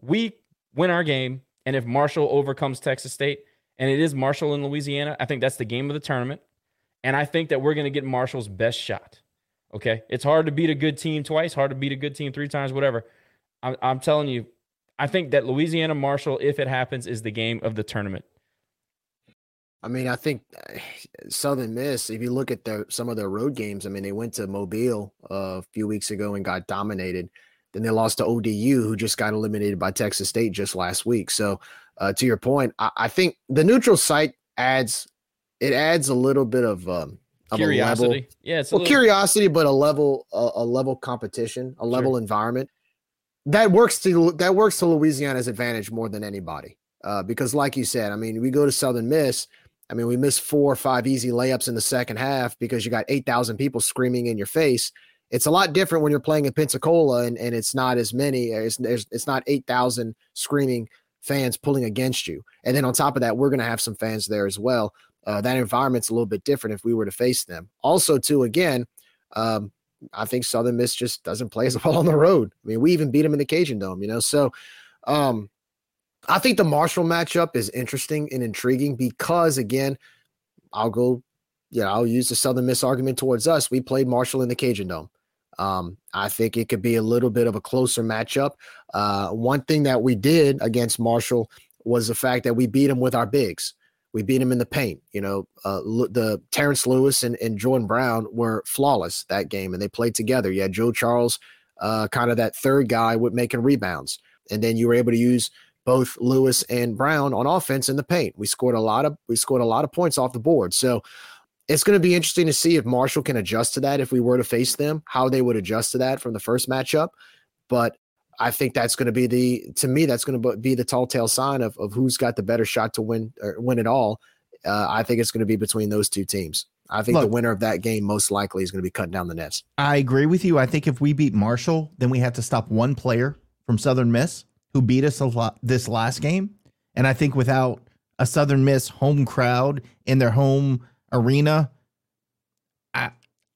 we win our game and if Marshall overcomes Texas State, and it is Marshall in Louisiana, I think that's the game of the tournament. And I think that we're going to get Marshall's best shot. Okay, it's hard to beat a good team twice, hard to beat a good team three times, whatever. I'm telling you, I think that Louisiana Marshall, if it happens, is the game of the tournament. I mean, I think Southern Miss, if you look at some of their road games, I mean, they went to Mobile a few weeks ago and got dominated. Then they lost to ODU, who just got eliminated by Texas State just last week. So to your point, I think the neutral site adds a little bit of curiosity. Curiosity, but a level competition, a level environment that works to Louisiana's advantage more than anybody. Because like you said, I mean, we go to Southern Miss. I mean, we missed 4 or 5 easy layups in the second half because you got 8,000 people screaming in your face. It's a lot different when you're playing in Pensacola and it's not as many. It's not 8,000 screaming fans pulling against you. And then on top of that, we're going to have some fans there as well. That environment's a little bit different if we were to face them. Also, too, again, I think Southern Miss just doesn't play as well on the road. I mean, we even beat them in the Cajun Dome, you know. So I think the Marshall matchup is interesting and intriguing because, again, I'll use the Southern Miss argument towards us. We played Marshall in the Cajun Dome. I think it could be a little bit of a closer matchup. One thing that we did against Marshall was the fact that we beat them with our bigs. We beat them in the paint. You know, the Terrence Lewis and Jordan Brown were flawless that game, and they played together. You had Joe Charles, kind of that third guy with making rebounds. And then you were able to use both Lewis and Brown on offense in the paint. We scored a lot of points off the board. So it's going to be interesting to see if Marshall can adjust to that if we were to face them, how they would adjust to that from the first matchup. But I think that's going to be the tall tale sign of who's got the better shot to win or win it all. I think it's going to be between those two teams. I think the winner of that game most likely is going to be cutting down the nets. I agree with you. I think if we beat Marshall, then we have to stop one player from Southern Miss who beat us a lot this last game. And I think without a Southern Miss home crowd in their home arena,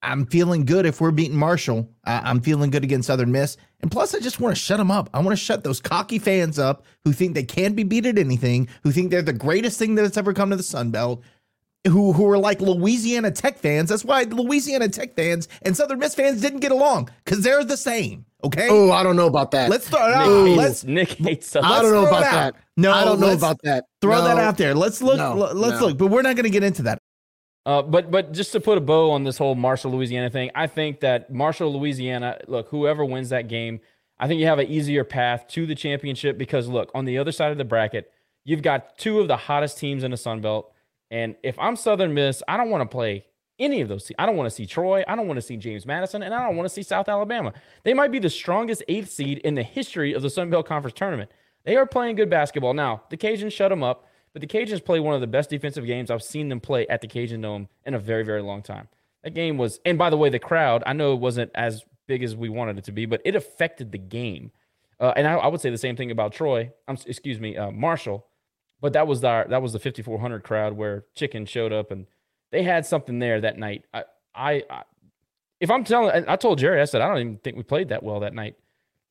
I'm feeling good if we're beating Marshall. I'm feeling good against Southern Miss. And plus, I just want to shut them up. I want to shut those cocky fans up who think they can be beat at anything, who think they're the greatest thing that's ever come to the Sun Belt, who are like Louisiana Tech fans. That's why Louisiana Tech fans and Southern Miss fans didn't get along, because they're the same. Okay. Oh, I don't know about that. Let's throw it out. Nick hates Southern. I don't know about that. No, I don't know about that. Throw that out there. Let's look. But we're not going to get into that. But just to put a bow on this whole Marshall, Louisiana thing, I think that Marshall, Louisiana, look, whoever wins that game, I think you have an easier path to the championship because, look, on the other side of the bracket, you've got two of the hottest teams in the Sun Belt. And if I'm Southern Miss, I don't want to play any of those teams. I don't want to see Troy. I don't want to see James Madison. And I don't want to see South Alabama. They might be the strongest 8th seed in the history of the Sun Belt Conference Tournament. They are playing good basketball. Now, the Cajuns shut them up. But the Cajuns play one of the best defensive games I've seen them play at the Cajun Dome in a very, very long time. That game was, and by the way, the crowd, I know it wasn't as big as we wanted it to be, but it affected the game. And I would say the same thing about Marshall. But that was the 5,400 crowd where Chicken showed up, and they had something there that night. I told Jerry, I said, I don't even think we played that well that night.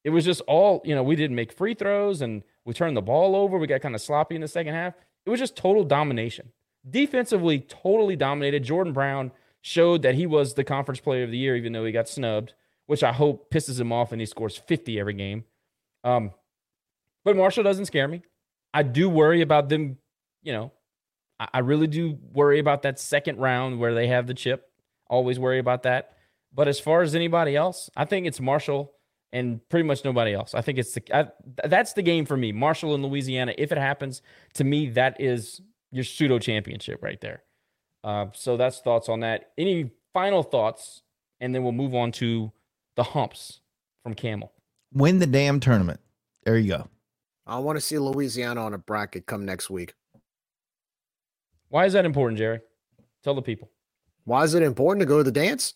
It was just all, you know, we didn't make free throws, and we turned the ball over. We got kind of sloppy in the second half. It was just total domination. Defensively, totally dominated. Jordan Brown showed that he was the conference player of the year, even though he got snubbed, which I hope pisses him off and he scores 50 every game. But Marshall doesn't scare me. I do worry about them, you know. I really do worry about that second round where they have the chip. Always worry about that. But as far as anybody else, I think it's Marshall and pretty much nobody else. I think it's that's the game for me. Marshall and Louisiana, if it happens, to me, that is your pseudo championship right there. So that's thoughts on that. Any final thoughts? And then we'll move on to the humps from Camel. Win the damn tournament. There you go. I want to see Louisiana on a bracket come next week. Why is that important, Jerry? Tell the people. Why is it important to go to the dance?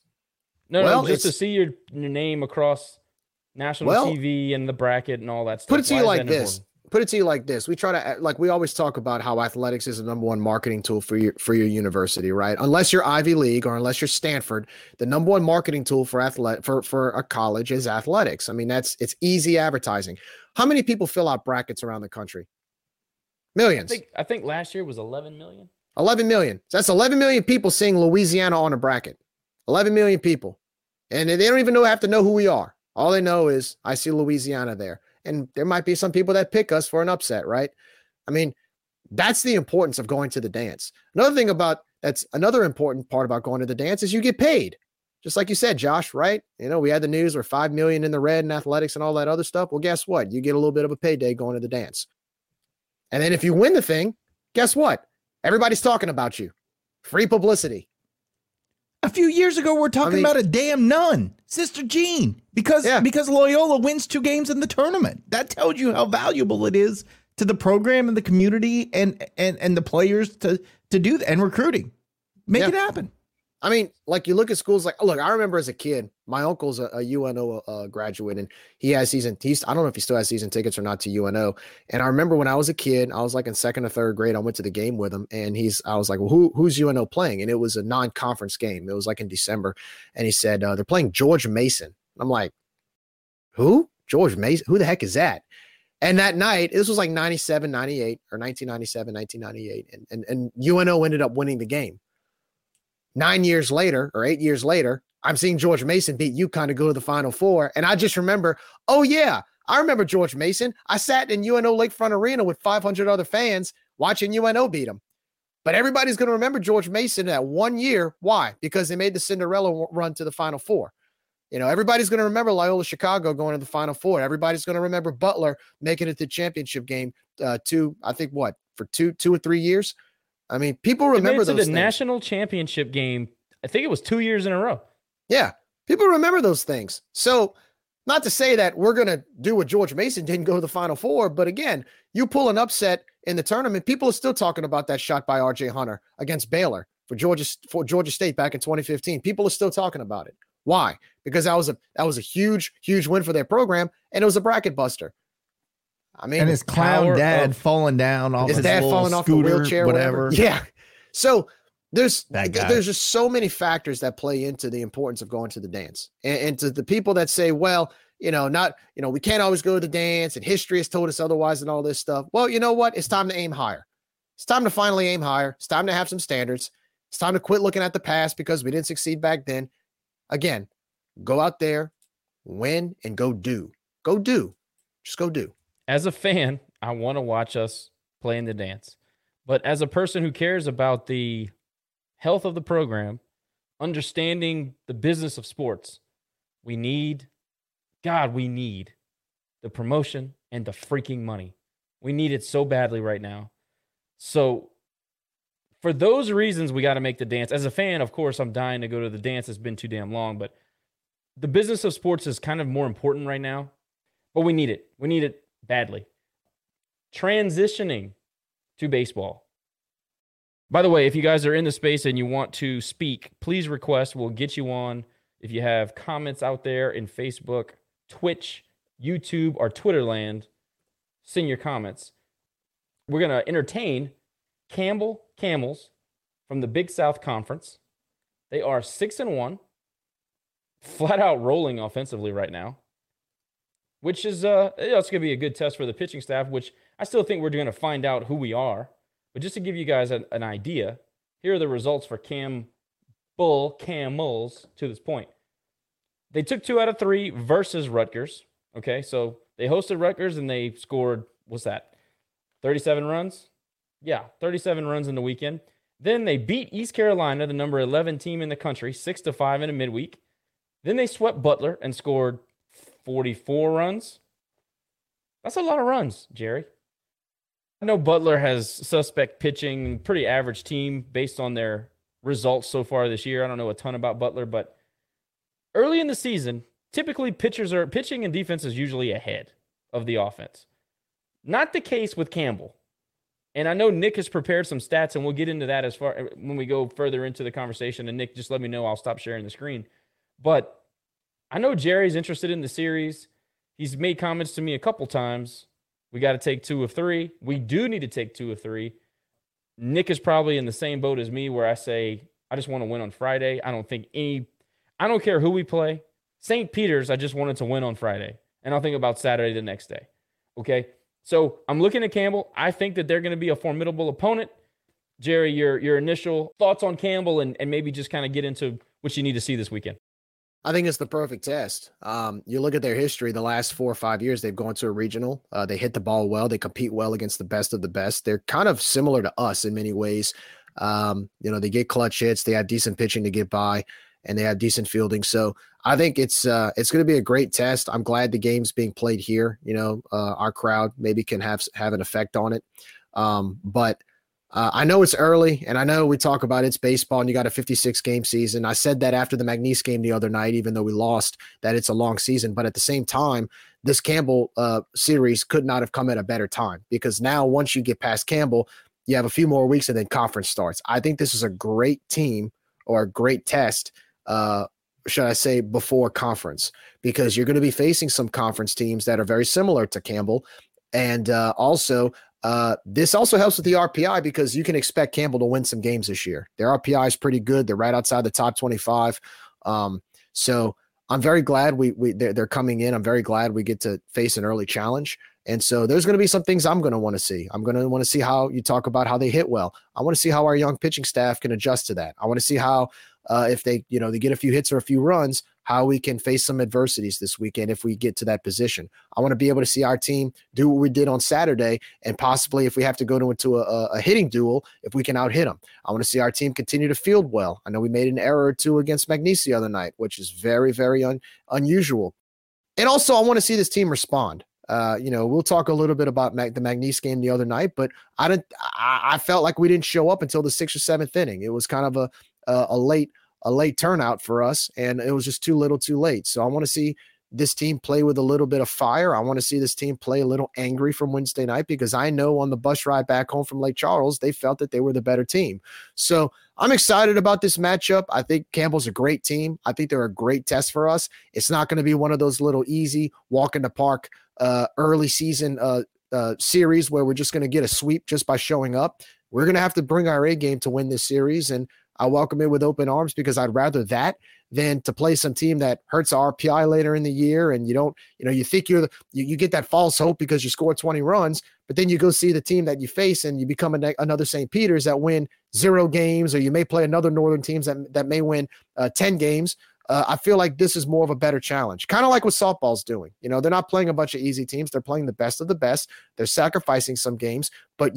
No, just to see your name across national TV and the bracket and all that stuff. Put it to you like this. We try to, like, we always talk about how athletics is the number one marketing tool for your university, right? Unless you're Ivy League or unless you're Stanford, the number one marketing tool for a college is athletics. I mean, it's easy advertising. How many people fill out brackets around the country? Millions. I think last year was 11 million. 11 million. So that's 11 million people seeing Louisiana on a bracket. 11 million people. And they don't even have to know who we are. All they know is I see Louisiana there. And there might be some people that pick us for an upset, right? I mean, that's the importance of going to the dance. Another important part about going to the dance is you get paid. Just like you said, Josh, right? You know, we had the news, we're $5 million in the red in athletics and all that other stuff. Well, guess what? You get a little bit of a payday going to the dance. And then if you win the thing, guess what? Everybody's talking about you. Free publicity. A few years ago, we're talking about a damn nun, Sister Jean, because Loyola wins 2 games in the tournament. That tells you how valuable it is to the program and the community and the players to do that and recruiting. Make it happen. I mean, like you look at schools I remember as a kid, my uncle's a UNO graduate, and he has I don't know if he still has season tickets or not to UNO. And I remember when I was a kid, I was like in second or third grade, I went to the game with him, and I was like, well, who's UNO playing? And it was a non-conference game. It was like in December. And he said, they're playing George Mason. And I'm like, who? George Mason? Who the heck is that? And that night, this was like 1997, 1998. And UNO ended up winning the game. 9 years later or 8 years later, I'm seeing George Mason beat UConn to go to the Final Four. And I just remember, oh yeah, I remember George Mason. I sat in UNO Lakefront Arena with 500 other fans watching UNO beat him. But everybody's going to remember George Mason that 1 year. Why? Because they made the Cinderella run to the Final Four. You know, everybody's going to remember Loyola Chicago going to the Final Four. Everybody's going to remember Butler making it to the championship game for two or three years. I mean, people remember those things. National championship game, I think it was 2 years in a row. Yeah, people remember those things. So not to say that we're going to do what George Mason didn't go to the Final Four, but again, you pull an upset in the tournament, people are still talking about that shot by RJ Hunter against Baylor for Georgia State back in 2015. People are still talking about it. Why? Because that was a huge, huge win for their program, and it was a bracket buster. I mean, and his clown dad falling down off his dad falling off the wheelchair, whatever. Yeah. So there's just so many factors that play into the importance of going to the dance, and to the people that say, well, you know, not, you know, we can't always go to the dance and history has told us otherwise and all this stuff. Well, you know what? It's time to aim higher. It's time to finally aim higher. It's time to have some standards. It's time to quit looking at the past because we didn't succeed back then. Again, go out there, win, and go do. Just go do. As a fan, I want to watch us play in the dance. But as a person who cares about the health of the program, understanding the business of sports, we need the promotion and the freaking money. We need it so badly right now. So for those reasons, we got to make the dance. As a fan, of course, I'm dying to go to the dance. It's been too damn long, but the business of sports is kind of more important right now. But we need it. We need it badly. Transitioning to baseball. By the way, if you guys are in the space and you want to speak, please request. We'll get you on. If you have comments out there in Facebook, Twitch, YouTube, or Twitterland, send your comments. We're going to entertain Campbell Camels from the Big South Conference. They are 6-1, flat out rolling offensively right now, which is it's going to be a good test for the pitching staff, which I still think we're going to find out who we are. But just to give you guys an idea, here are the results for Campbell Camels to this point. They took 2 out of 3 versus Rutgers. Okay, so they hosted Rutgers and they scored, 37 runs? Yeah, 37 runs in the weekend. Then they beat East Carolina, the number 11 team in the country, 6-5 in a midweek. Then they swept Butler and scored 44 runs. That's a lot of runs, Jerry. I know Butler has suspect pitching, pretty average team based on their results so far this year. I don't know a ton about Butler, but early in the season, typically pitching and defense is usually ahead of the offense. Not the case with Campbell. And I know Nick has prepared some stats, and we'll get into that as far when we go further into the conversation. And Nick, just let me know. I'll stop sharing the screen. But I know Jerry's interested in the series. He's made comments to me a couple times. We got to take 2 of 3. We do need to take 2 of 3. Nick is probably in the same boat as me where I say, I just want to win on Friday. I don't care who we play. St. Peter's, I just wanted to win on Friday. And I'll think about Saturday the next day. Okay? So I'm looking at Campbell. I think that they're going to be a formidable opponent. Jerry, your initial thoughts on Campbell and maybe just kind of get into what you need to see this weekend. I think it's the perfect test. You look at their history, the last 4 or 5 years, they've gone to a regional. They hit the ball well. They compete well against the best of the best. They're kind of similar to us in many ways. They get clutch hits. They have decent pitching to get by, and they have decent fielding. So I think it's going to be a great test. I'm glad the game's being played here. Our crowd maybe can have an effect on it. But I know it's early, and I know we talk about it's baseball, and you got a 56-game season. I said that after the McNeese game the other night, even though we lost, that it's a long season. But at the same time, this Campbell series could not have come at a better time, because now once you get past Campbell, you have a few more weeks, and then conference starts. I think this is a great team, or a great test, should I say, before conference, because you're going to be facing some conference teams that are very similar to Campbell. And this also helps with the RPI, because you can expect Campbell to win some games this year. Their RPI is pretty good. They're right outside the top 25. So I'm very glad they're coming in. I'm very glad we get to face an early challenge. And so there's going to be some things I'm going to want to see. I'm going to want to see how you talk about how they hit well. I want to see how our young pitching staff can adjust to that. I want to see how if they, they get a few hits or a few runs, how we can face some adversities this weekend if we get to that position. I want to be able to see our team do what we did on Saturday, and possibly if we have to go into a hitting duel, if we can out-hit them. I want to see our team continue to field well. I know we made an error or two against McNeese the other night, which is very, very unusual. And also I want to see this team respond. We'll talk a little bit about the McNeese game the other night, but I felt like we didn't show up until the 6th or 7th inning. It was kind of a late turnout for us, and it was just too little, too late. So I want to see this team play with a little bit of fire. I want to see this team play a little angry from Wednesday night, because I know on the bus ride back home from Lake Charles, they felt that they were the better team. So I'm excited about this matchup. I think Campbell's a great team. I think they're a great test for us. It's not going to be one of those little easy walk in the park early season series where we're just going to get a sweep just by showing up. We're going to have to bring our A game to win this series, and I welcome it with open arms, because I'd rather that than to play some team that hurts our RPI later in the year. And you get that false hope because you score 20 runs, but then you go see the team that you face and you become another St. Peter's that win 0 games, or you may play another Northern teams that may win 10 games. I feel like this is more of a better challenge, kind of like what softball's doing. They're not playing a bunch of easy teams. They're playing the best of the best. They're sacrificing some games, but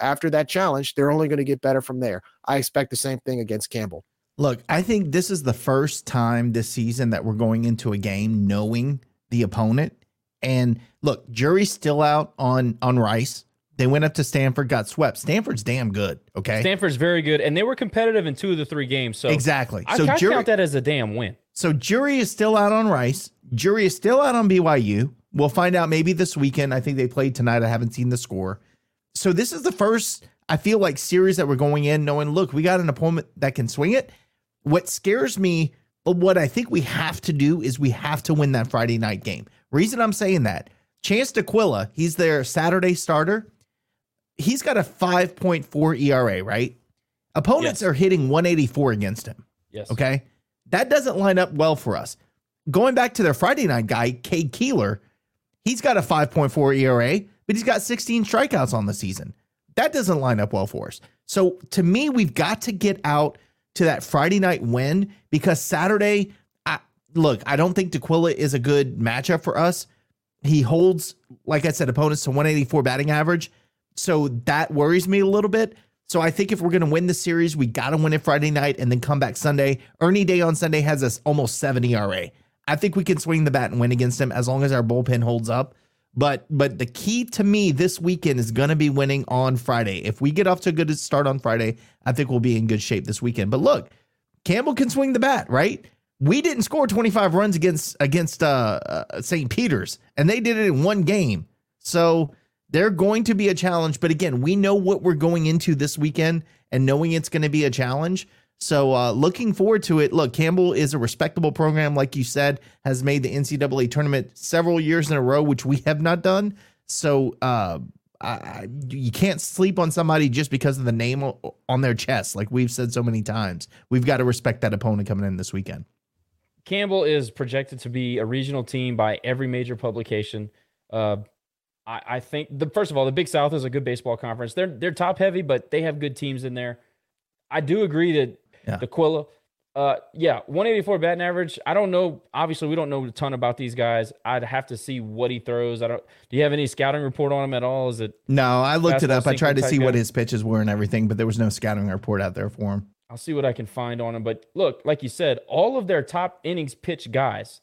after that challenge, they're only going to get better from there. I expect the same thing against Campbell. Look, I think this is the first time this season that we're going into a game knowing the opponent. And look, jury's still out on Rice. They went up to Stanford, got swept. Stanford's damn good, okay? Stanford's very good, and they were competitive in 2 of the 3 games. So exactly. I count that as a damn win. So jury is still out on Rice. Jury is still out on BYU. We'll find out maybe this weekend. I think they played tonight. I haven't seen the score. So this is the first, I feel like, series that we're going in knowing, look, we got an opponent that can swing it. What scares me, but what I think we have to do is we have to win that Friday night game. Reason I'm saying that, Chance D'Aquila, he's their Saturday starter. He's got a 5.4 ERA, right? Opponents are hitting 184 against him. Yes. Okay. That doesn't line up well for us. Going back to their Friday night guy, Cade Keeler, he's got a 5.4 ERA, but he's got 16 strikeouts on the season. That doesn't line up well for us. So to me, we've got to get out to that Friday night win, because Saturday, I don't think D'Aquila is a good matchup for us. He holds, like I said, opponents to 184 batting average. So that worries me a little bit. So I think if we're going to win the series, we got to win it Friday night and then come back Sunday. Ernie Day on Sunday has us almost 7 ERA. I think we can swing the bat and win against him as long as our bullpen holds up. But the key to me this weekend is going to be winning on Friday. If we get off to a good start on Friday, I think we'll be in good shape this weekend. But look, Campbell can swing the bat, right? We didn't score 25 runs against St. Peter's, and they did it in one game. So they're going to be a challenge. But again, we know what we're going into this weekend and knowing it's going to be a challenge. So looking forward to it. Look, Campbell is a respectable program, like you said, has made the NCAA tournament several years in a row, which we have not done. So you can't sleep on somebody just because of the name on their chest, like we've said so many times. We've got to respect that opponent coming in this weekend. Campbell is projected to be a regional team by every major publication. I think, first of all, the Big South is a good baseball conference. They're top heavy, but they have good teams in there. I do agree that the Quilla, 184 batting average. I don't know. Obviously, we don't know a ton about these guys. I'd have to see what he throws. Do you have any scouting report on him at all? No, I looked it up. I tried to see what his pitches were and everything, but there was no scouting report out there for him. I'll see what I can find on him. But look, like you said, all of their top innings pitch guys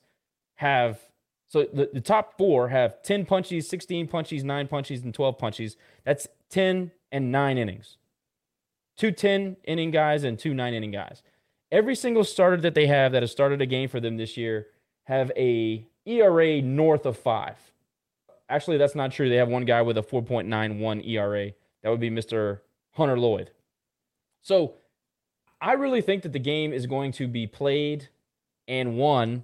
have, so the top four have 10 punchies, 16 punchies, 9 punchies, and 12 punchies. That's 10 and 9 innings. 2 10-inning guys and 2 9-inning guys. Every single starter that they have that has started a game for them this year have a ERA north of 5. Actually, that's not true. They have one guy with a 4.91 ERA. That would be Mr. Hunter Lloyd. So I really think that the game is going to be played and won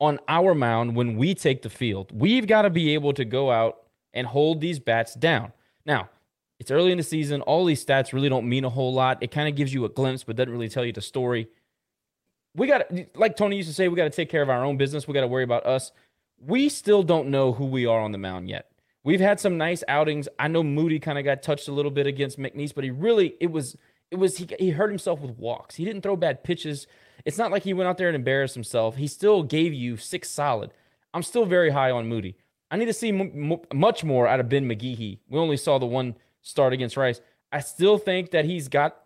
on our mound when we take the field. We've got to be able to go out and hold these bats down. Now, it's early in the season. All these stats really don't mean a whole lot. It kind of gives you a glimpse, but doesn't really tell you the story. We got, like Tony used to say, we got to take care of our own business. We got to worry about us. We still don't know who we are on the mound yet. We've had some nice outings. I know Moody kind of got touched a little bit against McNeese, but he hurt himself with walks. He didn't throw bad pitches. It's not like he went out there and embarrassed himself. He still gave you 6 solid. I'm still very high on Moody. I need to see much more out of Ben McGehee. We only saw the one start against Rice. I still think that he's got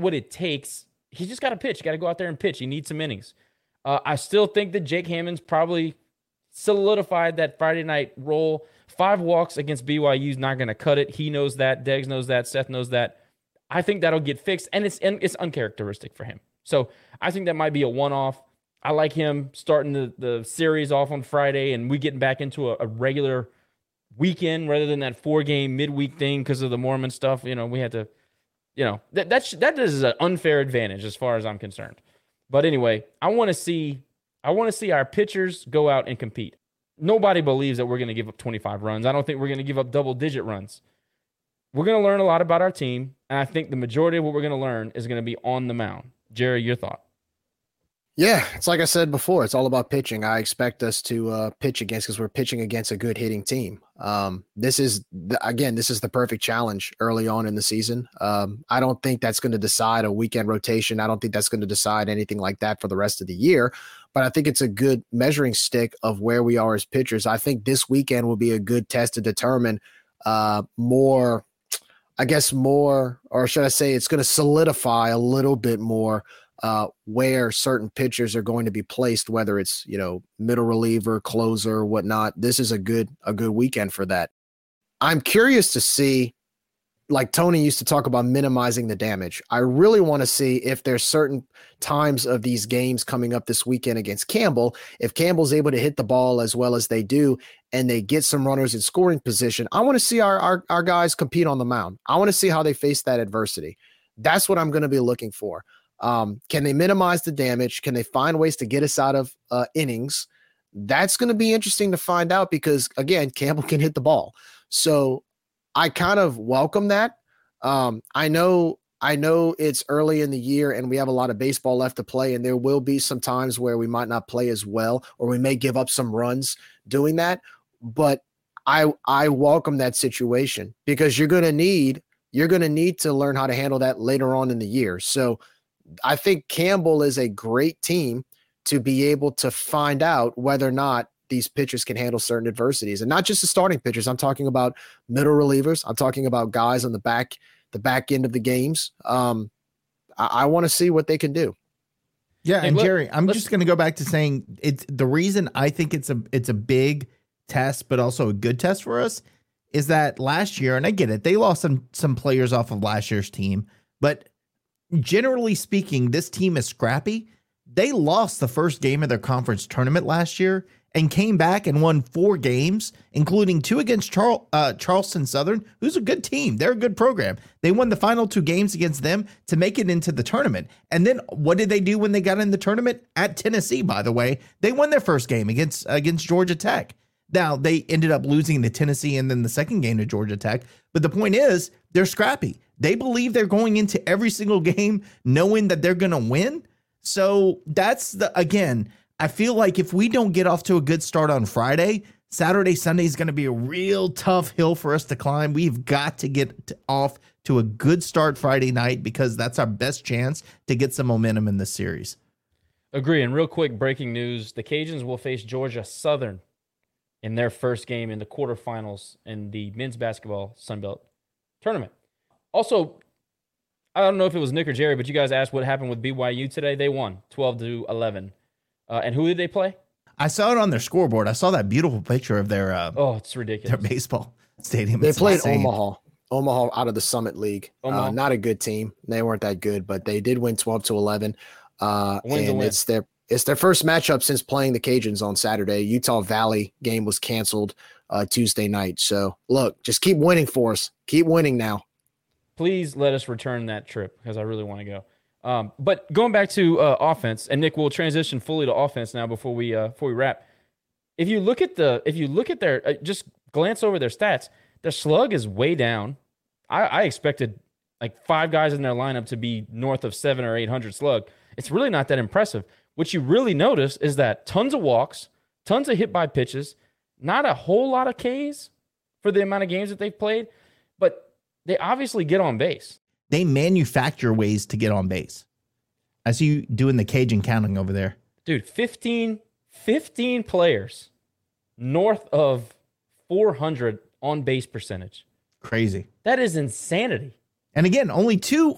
what it takes. He's just got to pitch. Got to go out there and pitch. He needs some innings. I still think that Jake Hammond's probably solidified that Friday night role. 5 walks against BYU is not going to cut it. He knows that. Deggs knows that. Seth knows that. I think that'll get fixed, and it's uncharacteristic for him. So I think that might be a one-off. I like him starting the series off on Friday, and we getting back into a regular weekend rather than that 4-game midweek thing because of the Mormon stuff. You know, we had to, you know, that is an unfair advantage as far as I'm concerned. But anyway, I want to see our pitchers go out and compete. Nobody believes that we're going to give up 25 runs. I don't think we're going to give up double-digit runs. We're going to learn a lot about our team, and I think the majority of what we're going to learn is going to be on the mound. Jerry, your thought? Yeah, it's like I said before. It's all about pitching. I expect us to pitch against because we're pitching against a good hitting team. This is the perfect challenge early on in the season. I don't think that's going to decide a weekend rotation. I don't think that's going to decide anything like that for the rest of the year. But I think it's a good measuring stick of where we are as pitchers. I think this weekend will be a good test to determine it's going to solidify a little bit more where certain pitchers are going to be placed, whether it's, you know, middle reliever, closer, whatnot. This is a good weekend for that. I'm curious to see, like Tony used to talk about minimizing the damage. I really want to see if there's certain times of these games coming up this weekend against Campbell, if Campbell's able to hit the ball as well as they do and they get some runners in scoring position, I want to see our guys compete on the mound. I want to see how they face that adversity. That's what I'm going to be looking for. Can they minimize the damage? Can they find ways to get us out of innings? That's going to be interesting to find out because, again, Campbell can hit the ball. So I kind of welcome that. I know it's early in the year and we have a lot of baseball left to play, and there will be some times where we might not play as well or we may give up some runs doing that. But I welcome that situation because you're going to need to learn how to handle that later on in the year. So I think Campbell is a great team to be able to find out whether or not these pitchers can handle certain adversities, and not just the starting pitchers. I'm talking about middle relievers. I'm talking about guys on the back the back end of the games. I want to see what they can do. Yeah, and look, Jerry, I'm just going to go back to saying it's the reason I think it's a big test, but also a good test for us, is that last year, and I get it, they lost some players off of last year's team, but generally speaking, this team is scrappy. They lost the first game of their conference tournament last year and came back and won 4 games, including 2 against Charleston Southern, who's a good team. They're a good program. They won the final 2 games against them to make it into the tournament. And then what did they do when they got in the tournament? At Tennessee, by the way, they won their first game against Georgia Tech. Now, they ended up losing to Tennessee and then the second game to Georgia Tech. But the point is, they're scrappy. They believe they're going into every single game knowing that they're going to win. So that's again, I feel like if we don't get off to a good start on Friday, Saturday, Sunday is going to be a real tough hill for us to climb. We've got to get off to a good start Friday night because that's our best chance to get some momentum in this series. Agree. And real quick, breaking news, the Cajuns will face Georgia Southern in their first game in the quarterfinals in the men's basketball Sun Belt tournament. Also, I don't know if it was Nick or Jerry, but you guys asked what happened with BYU today. They won 12-11. And who did they play? I saw it on their scoreboard. I saw that beautiful picture of their it's ridiculous. Their baseball stadium. They played Omaha out of the Summit League. Not a good team. They weren't that good, but they did win 12-11. It's their first matchup since playing the Cajuns on Saturday. Utah Valley game was canceled Tuesday night. So, look, just keep winning for us. Keep winning now. Please let us return that trip because I really want to go. But going back to offense, and Nick, we'll transition fully to offense now before we wrap. If you look at their just glance over their stats, their slug is way down. I expected like 5 guys in their lineup to be north of 700 or 800 slug. It's really not that impressive. What you really notice is that tons of walks, tons of hit by pitches, not a whole lot of Ks for the amount of games that they've played, but they obviously get on base. They manufacture ways to get on base. I see you doing the Cajun counting over there. Dude, 15 players north of 400 on base percentage. Crazy. That is insanity. And again, only two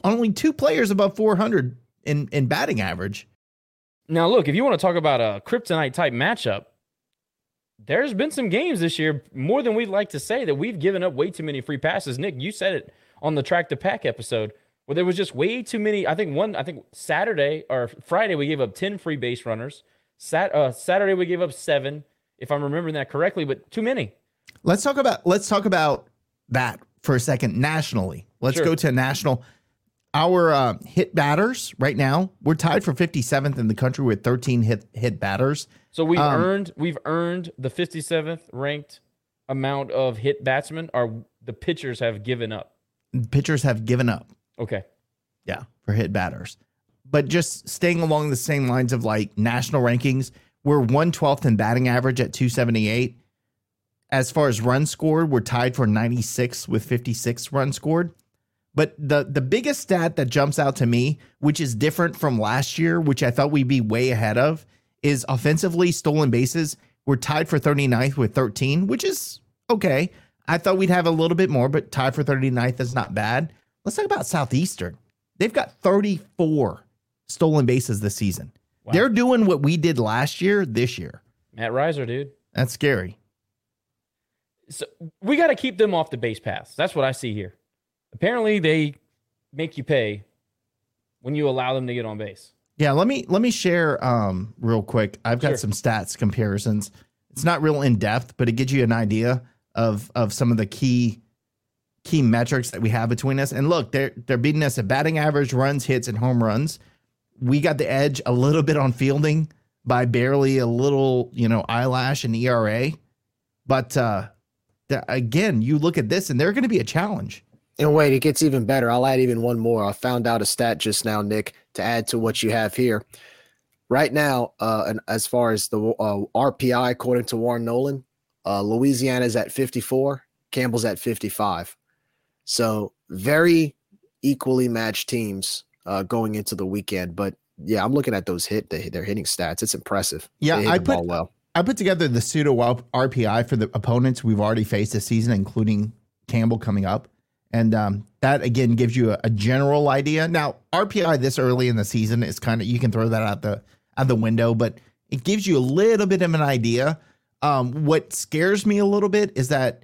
players above 400 in batting average. Now, look, if you want to talk about a kryptonite-type matchup, there's been some games this year, more than we'd like to say, that we've given up way too many free passes. Nick, you said it on the Track to Pack episode, where there was just way too many. I think Saturday or Friday we gave up 10 free base runners. Saturday we gave up 7, if I'm remembering that correctly, but too many. Let's talk about that for a second nationally. Let's go to national. Our hit batters right now, we're tied for 57th in the country with 13 hit batters. So we've earned the 57th ranked amount of hit batsmen. The pitchers have given up. Okay. Yeah, for hit batters. But just staying along the same lines of like national rankings, we're 112th in batting average at 278. As far as runs scored, we're tied for 96th with 56 runs scored. But the biggest stat that jumps out to me, which is different from last year, which I thought we'd be way ahead of, is offensively stolen bases. We're tied for 39th with 13, which is okay. I thought we'd have a little bit more, but tied for 39th is not bad. Let's talk about Southeastern. They've got 34 stolen bases this season. Wow. They're doing what we did last year this year. Matt Reiser, dude. That's scary. So we got to keep them off the base paths. That's what I see here. Apparently, they make you pay when you allow them to get on base. Yeah, let me share real quick. I've got some stats comparisons. It's not real in-depth, but it gives you an idea of some of the key metrics that we have between us. And look, they're beating us at batting average, runs, hits, and home runs. We got the edge a little bit on fielding by barely a little, eyelash and ERA. But again, you look at this, and they're going to be a challenge. And wait, it gets even better. I'll add even one more. I found out a stat just now, Nick, to add to what you have here. Right now, and as far as the RPI, according to Warren Nolan, Louisiana's at 54, Campbell's at 55. So very equally matched teams going into the weekend. But, yeah, I'm looking at those their hitting stats. It's impressive. Yeah, I put together the pseudo RPI for the opponents we've already faced this season, including Campbell coming up. And that, again, gives you a general idea. Now, RPI this early in the season is kind of, you can throw that out the window, but it gives you a little bit of an idea. What scares me a little bit is that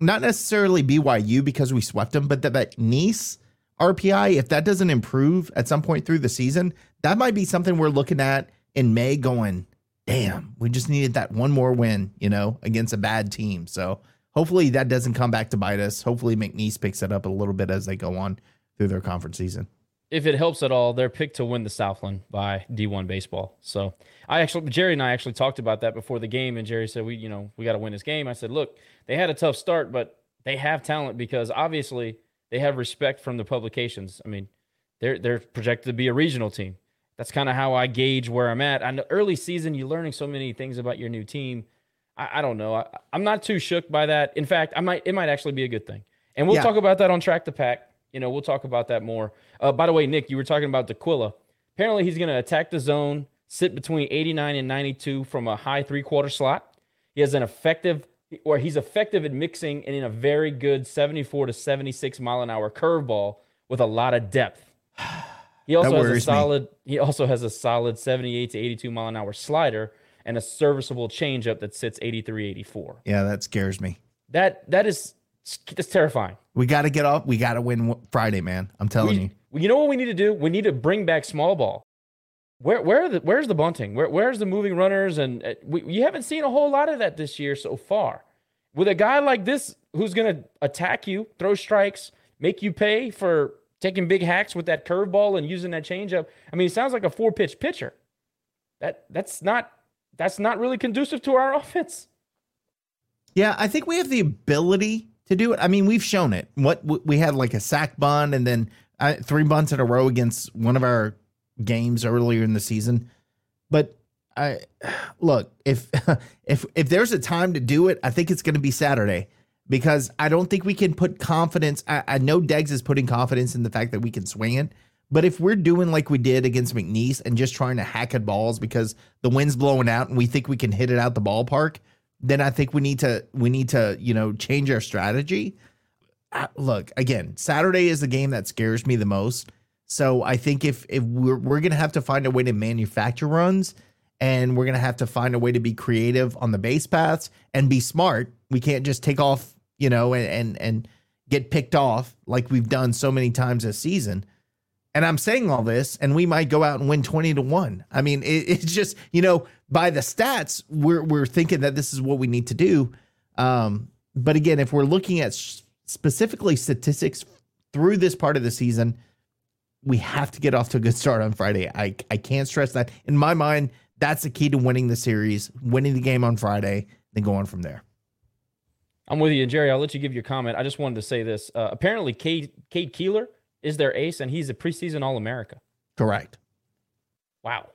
not necessarily BYU because we swept them, but that Nice RPI, if that doesn't improve at some point through the season, that might be something we're looking at in May going, damn, we just needed that one more win, against a bad team. So hopefully that doesn't come back to bite us. Hopefully McNeese picks it up a little bit as they go on through their conference season. If it helps at all, they're picked to win the Southland by D1 baseball. So Jerry and I talked about that before the game, and Jerry said, we got to win this game. I said, look, they had a tough start, but they have talent because obviously they have respect from the publications. I mean, they're projected to be a regional team. That's kind of how I gauge where I'm at. I know early season, you're learning so many things about your new team. I don't know. I'm not too shook by that. In fact, it might actually be a good thing. And we'll talk about that on Track the Pack. We'll talk about that more. By the way, Nick, you were talking about D'Aquila. Apparently, he's going to attack the zone, sit between 89 and 92 from a high three-quarter slot. He has he's effective at mixing and in a very good 74 to 76 mile an hour curveball with a lot of depth. He also has a solid 78 to 82 mile an hour slider and a serviceable changeup that sits 83, 84. Yeah, that scares me. That's terrifying. We got to get off. We got to win Friday, man. I'm telling you. You know what we need to do? We need to bring back small ball. Where's the bunting? Where's the moving runners? And you haven't seen a whole lot of that this year so far. With a guy like this who's going to attack you, throw strikes, make you pay for taking big hacks with that curveball and using that changeup. I mean, it sounds like a four-pitch pitcher. That's not really conducive to our offense. Yeah, I think we have the ability to do it. I mean, we've shown it. What we had like a sack bunt and then three bunts in a row against one of our games earlier in the season. But if there's a time to do it, I think it's going to be Saturday because I don't think we can put confidence. I know Deggs is putting confidence in the fact that we can swing it. But if we're doing like we did against McNeese and just trying to hack at balls because the wind's blowing out and we think we can hit it out the ballpark, then I think we need to change our strategy. Look, again, Saturday is the game that scares me the most. So I think if we're going to have to find a way to manufacture runs and we're going to have to find a way to be creative on the base paths and be smart. We can't just take off, and get picked off like we've done so many times this season. And I'm saying all this, and we might go out and win 20-1. I mean, it's just, by the stats, we're thinking that this is what we need to do. But again, if we're looking at specifically statistics through this part of the season, we have to get off to a good start on Friday. I can't stress that. In my mind, that's the key to winning the series, winning the game on Friday, then going from there. I'm with you, Jerry. I'll let you give your comment. I just wanted to say this. Apparently, Cade Keeler is their ace, and he's a preseason All-America. Correct. Wow.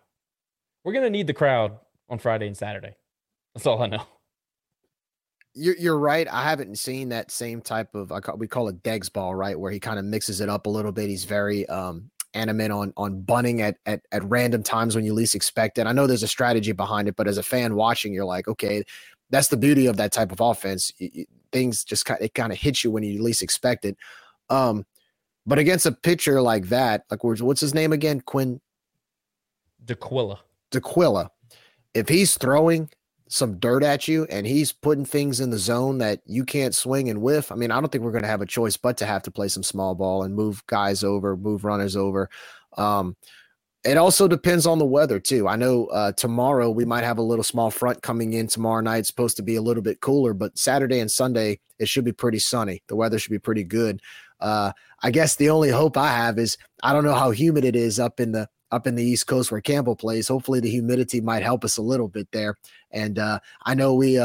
We're going to need the crowd on Friday and Saturday. That's all I know. You're right. I haven't seen that same type of, we call it Deggs ball, right, where he kind of mixes it up a little bit. He's very animate on bunting at random times when you least expect it. I know there's a strategy behind it, but as a fan watching, you're like, okay, that's the beauty of that type of offense. Things just kind of hit you when you least expect it. But against a pitcher like that, like what's his name again? Quinn D'Aquila. If he's throwing some dirt at you and he's putting things in the zone that you can't swing and whiff, I mean, I don't think we're going to have a choice but to have to play some small ball and move guys over, move runners over. It also depends on the weather too. I know tomorrow we might have a little small front coming in tomorrow night. It's supposed to be a little bit cooler, but Saturday and Sunday, it should be pretty sunny. The weather should be pretty good. I guess the only hope I have is I don't know how humid it is up in the East Coast where Campbell plays. Hopefully the humidity might help us a little bit there. And I know it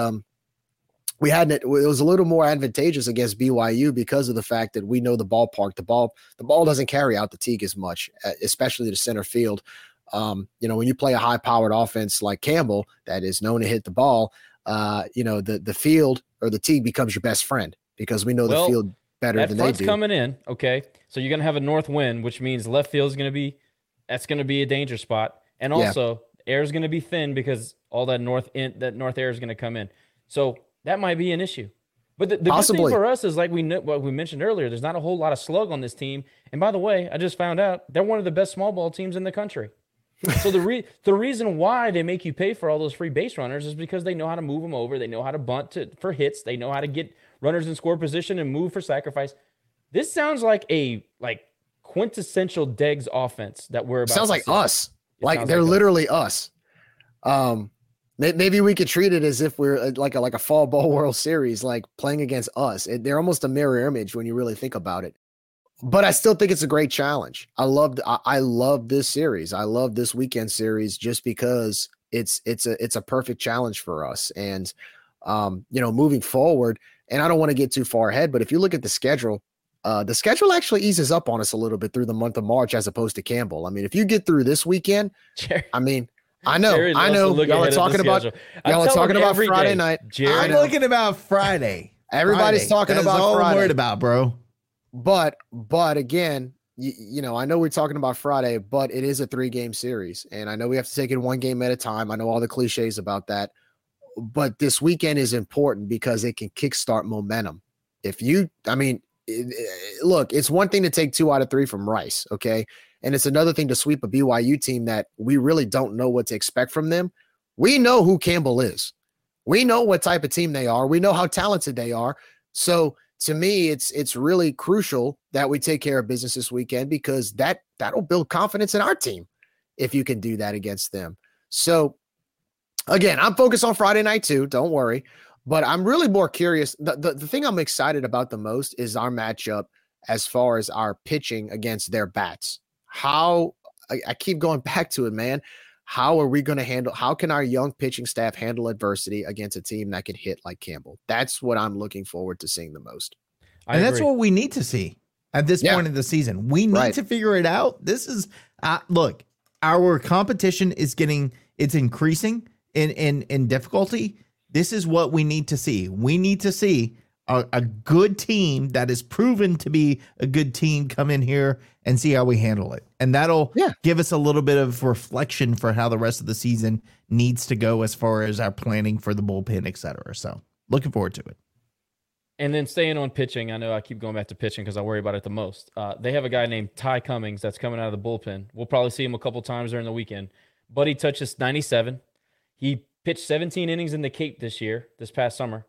was a little more advantageous against BYU because of the fact that we know the ballpark. The ball doesn't carry out the Teague as much, especially to center field. When you play a high-powered offense like Campbell that is known to hit the ball, the field or the Teague becomes your best friend because we know the field better than they do. Coming in, okay. So you're going to have a north wind, which means left field is going to be that's going to be a danger spot, and also air is going to be thin because all that north air is going to come in. So that might be an issue. But the good thing for us is, like we mentioned earlier, there's not a whole lot of slug on this team. And by the way, I just found out they're one of the best small ball teams in the country. So the reason why they make you pay for all those free base runners is because they know how to move them over. They know how to bunt for hits. They know how to get runners in score position and move for sacrifice. This sounds like a quintessential Deggs offense that we're about. Sounds like us. Like they're literally us. Maybe we could treat it as if we're like a fall ball World Series, like playing against us. They're almost a mirror image when you really think about it. But I still think it's a great challenge. I love this series. I love this weekend series just because it's a perfect challenge for us. And moving forward, and I don't want to get too far ahead, but if you look at the schedule actually eases up on us a little bit through the month of March as opposed to Campbell. I mean, if you get through this weekend, I know. Y'all are talking about Friday night. I'm looking about Friday. Everybody's talking about Friday. That's all I'm worried about, bro. But again, I know we're talking about Friday, but it is a 3-game series, and I know we have to take it one game at a time. I know all the cliches about that, but this weekend is important because it can kickstart momentum. Look, it's one thing to take 2 out of 3 from Rice, okay? And it's another thing to sweep a BYU team that we really don't know what to expect from them. We know who Campbell is. We know what type of team they are. We know how talented they are. So to me, it's really crucial that we take care of business this weekend because that'll build confidence in our team if you can do that against them. So again, I'm focused on Friday night too. Don't worry. But I'm really more curious. The thing I'm excited about the most is our matchup as far as our pitching against their bats. How I keep going back to it, man. How can our young pitching staff handle adversity against a team that can hit like Campbell? That's what I'm looking forward to seeing the most. And that's what we need to see at this point in the season. We need to figure it out. This is our competition is increasing in difficulty. This is what we need to see. We need to see a good team that is proven to be a good team come in here and see how we handle it. And that'll give us a little bit of reflection for how the rest of the season needs to go as far as our planning for the bullpen, et cetera. So looking forward to it. And then staying on pitching, I know I keep going back to pitching because I worry about it the most. They have a guy named Ty Cummings that's coming out of the bullpen. We'll probably see him a couple times during the weekend. But he touches 97. He pitched 17 innings in the Cape this past summer.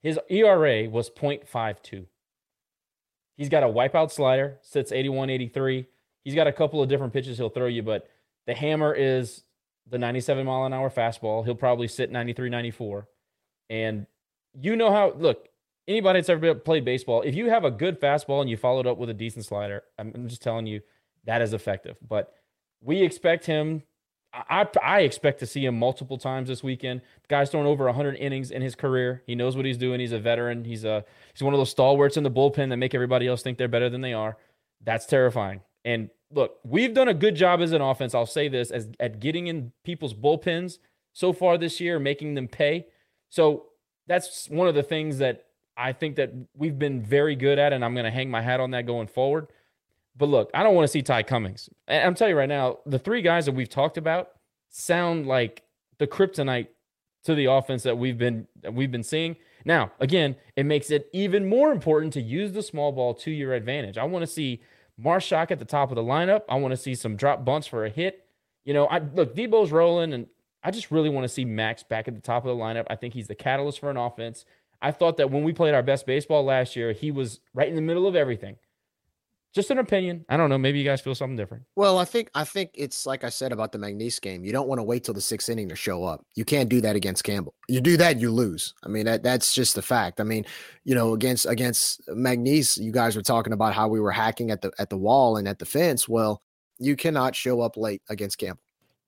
His ERA was 0.52. He's got a wipeout slider, sits 81, 83. He's got a couple of different pitches he'll throw you, but the hammer is the 97-mile-an-hour fastball. He'll probably sit 93, 94. And anybody that's ever played baseball, if you have a good fastball and you follow it up with a decent slider, I'm just telling you, that is effective. But we expect him. I expect to see him multiple times this weekend. The guy's thrown over 100 innings in his career. He knows what he's doing. He's a veteran. He's one of those stalwarts in the bullpen that make everybody else think they're better than they are. That's terrifying. And look, we've done a good job as an offense, I'll say this, at getting in people's bullpens so far this year, making them pay. So that's one of the things that I think that we've been very good at, and I'm going to hang my hat on that going forward. But look, I don't want to see Ty Cummings. And I'm telling you right now, the three guys that we've talked about sound like the kryptonite to the offense that we've been seeing. Now, again, it makes it even more important to use the small ball to your advantage. I want to see Marshall at the top of the lineup. I want to see some drop bunts for a hit. Debo's rolling, and I just really want to see Max back at the top of the lineup. I think he's the catalyst for an offense. I thought that when we played our best baseball last year, he was right in the middle of everything. Just an opinion. I don't know. Maybe you guys feel something different. Well, I think it's like I said about the McNeese game. You don't want to wait till the 6th inning to show up. You can't do that against Campbell. You do that, you lose. I mean, that's just the fact. I mean, against McNeese, you guys were talking about how we were hacking at the wall and at the fence. Well, you cannot show up late against Campbell.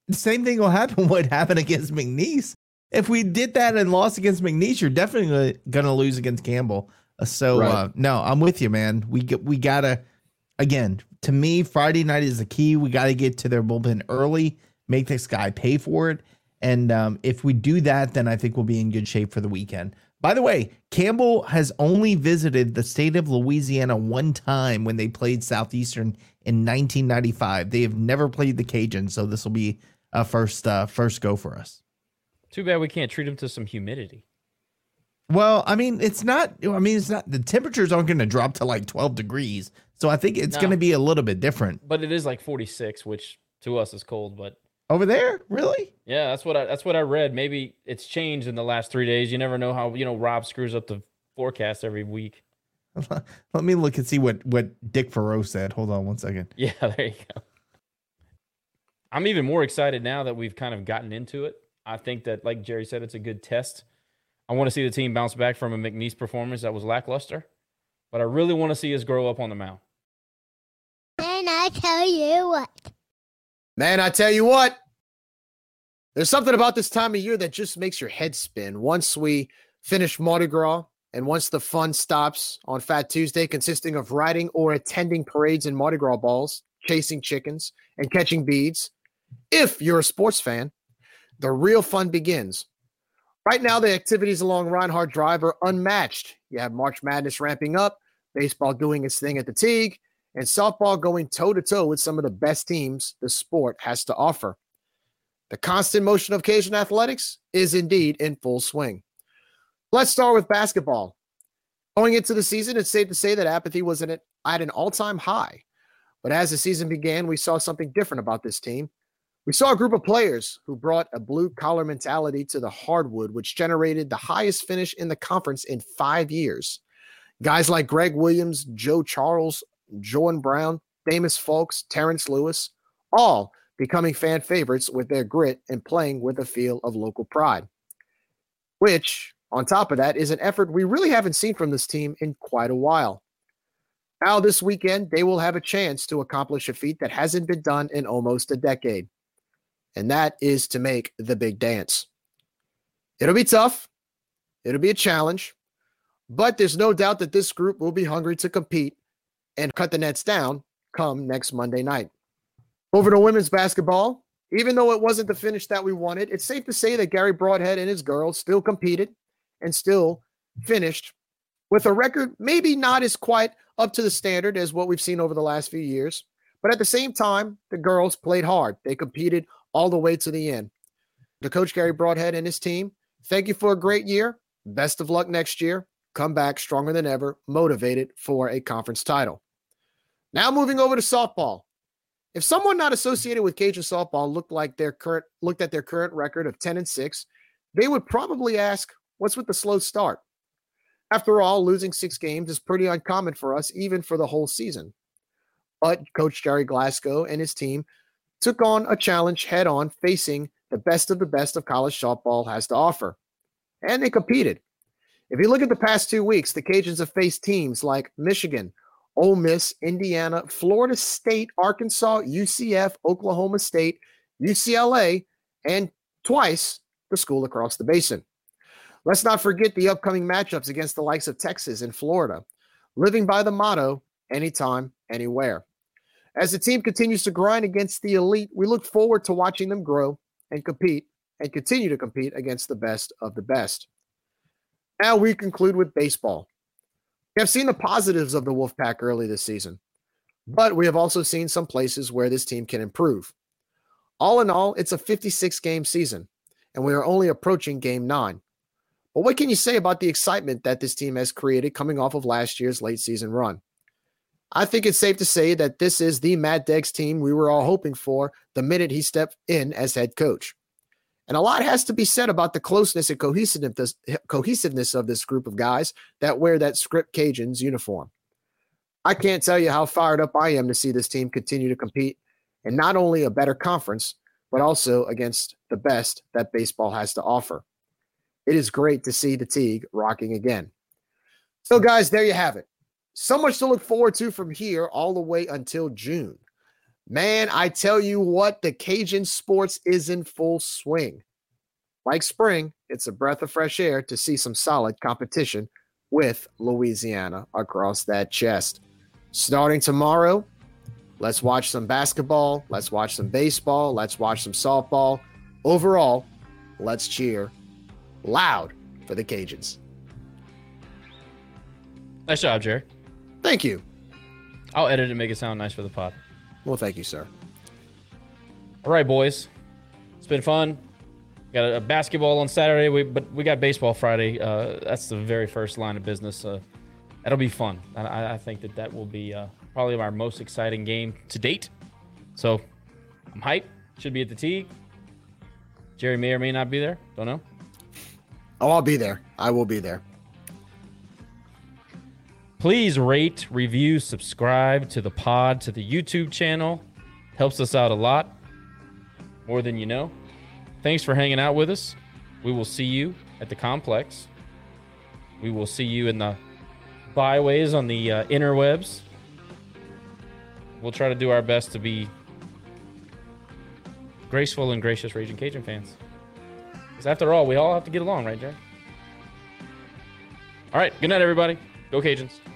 The same thing will happen. What happened against McNeese? If we did that and lost against McNeese, you're definitely gonna lose against Campbell. So right. No, I'm with you, man. We gotta. Again, to me, Friday night is the key. We got to get to their bullpen early, make this guy pay for it. And if we do that, then I think we'll be in good shape for the weekend. By the way, Campbell has only visited the state of Louisiana one time when they played Southeastern in 1995. They have never played the Cajuns, so this will be a first go for us. Too bad we can't treat them to some humidity. Well, I mean, it's not the temperatures aren't going to drop to like 12 degrees. So I think it's going to be a little bit different. But it is like 46, which to us is cold, but over there? Really? Yeah, that's what I read. Maybe it's changed in the last 3 days. You never know how, Rob screws up the forecast every week. Let me look and see what Dick Farrow said. Hold on one second. Yeah, there you go. I'm even more excited now that we've kind of gotten into it. I think that, like Jerry said, it's a good test. I want to see the team bounce back from a McNeese performance that was lackluster, but I really want to see us grow up on the mound. Man, I tell you what. There's something about this time of year that just makes your head spin. Once we finish Mardi Gras and once the fun stops on Fat Tuesday, consisting of riding or attending parades and Mardi Gras balls, chasing chickens, and catching beads, if you're a sports fan, the real fun begins. Right now, the activities along Reinhardt Drive are unmatched. You have March Madness ramping up, baseball doing its thing at the Teague, and softball going toe-to-toe with some of the best teams the sport has to offer. The constant motion of Cajun athletics is indeed in full swing. Let's start with basketball. Going into the season, it's safe to say that apathy was at an all-time high. But as the season began, we saw something different about this team. We saw a group of players who brought a blue-collar mentality to the hardwood, which generated the highest finish in the conference in 5 years. Guys like Greg Williams, Joe Charles, Jordan Brown, Damus Fulks, Terrence Lewis, all becoming fan favorites with their grit and playing with a feel of local pride, which, on top of that, is an effort we really haven't seen from this team in quite a while. Now, this weekend, they will have a chance to accomplish a feat that hasn't been done in almost a decade. And that is to make the big dance. It'll be tough. It'll be a challenge. But there's no doubt that this group will be hungry to compete and cut the nets down come next Monday night. Over to women's basketball. Even though it wasn't the finish that we wanted, it's safe to say that Gary Broadhead and his girls still competed and still finished with a record maybe not as quite up to the standard as what we've seen over the last few years. But at the same time, the girls played hard. They competed all the way to the end. To Coach Gary Broadhead and his team, thank you for a great year. Best of luck next year. Come back stronger than ever, motivated for a conference title. Now moving over to softball. If someone not associated with Cajun softball looked at their current record of 10-6, they would probably ask, what's with the slow start? After all, losing 6 games is pretty uncommon for us, even for the whole season. But Coach Jerry Glasgow and his team took on a challenge head-on, facing the best of college softball has to offer. And they competed. If you look at the past 2 weeks, the Cajuns have faced teams like Michigan, Ole Miss, Indiana, Florida State, Arkansas, UCF, Oklahoma State, UCLA, and twice the school across the basin. Let's not forget the upcoming matchups against the likes of Texas and Florida, living by the motto, anytime, anywhere. As the team continues to grind against the elite, we look forward to watching them grow and compete and continue to compete against the best of the best. Now we conclude with baseball. We have seen the positives of the Wolfpack early this season, but we have also seen some places where this team can improve. All in all, it's a 56-game season, and we are only approaching Game 9. But what can you say about the excitement that this team has created coming off of last year's late-season run? I think it's safe to say that this is the Matt Deggs team we were all hoping for the minute he stepped in as head coach. And a lot has to be said about the closeness and cohesiveness of this group of guys that wear that script Cajuns uniform. I can't tell you how fired up I am to see this team continue to compete in not only a better conference, but also against the best that baseball has to offer. It is great to see the Teague rocking again. So, guys, there you have it. So much to look forward to from here all the way until June. Man, I tell you what, the Cajun sports is in full swing. Like spring, it's a breath of fresh air to see some solid competition with Louisiana across that chest. Starting tomorrow, let's watch some basketball, let's watch some baseball, let's watch some softball. Overall, let's cheer loud for the Cajuns. Nice job, Jerry. Thank you. I'll edit it and make it sound nice for the pod. Well, thank you, sir. All right, boys. It's been fun. Got a basketball on Saturday, but we got baseball Friday. That's the very first line of business. That'll be fun. I think that will be probably our most exciting game to date. So I'm hyped. Should be at the Teague. Jerry may or may not be there. Don't know. Oh, I'll be there. I will be there. Please rate, review, subscribe to the pod, to the YouTube channel. Helps us out a lot. More than you know. Thanks for hanging out with us. We will see you at the complex. We will see you in the byways on the interwebs. We'll try to do our best to be graceful and gracious Raging Cajun fans. Because after all, we all have to get along, right, Jerry? All right. Good night, everybody. Go Cajuns.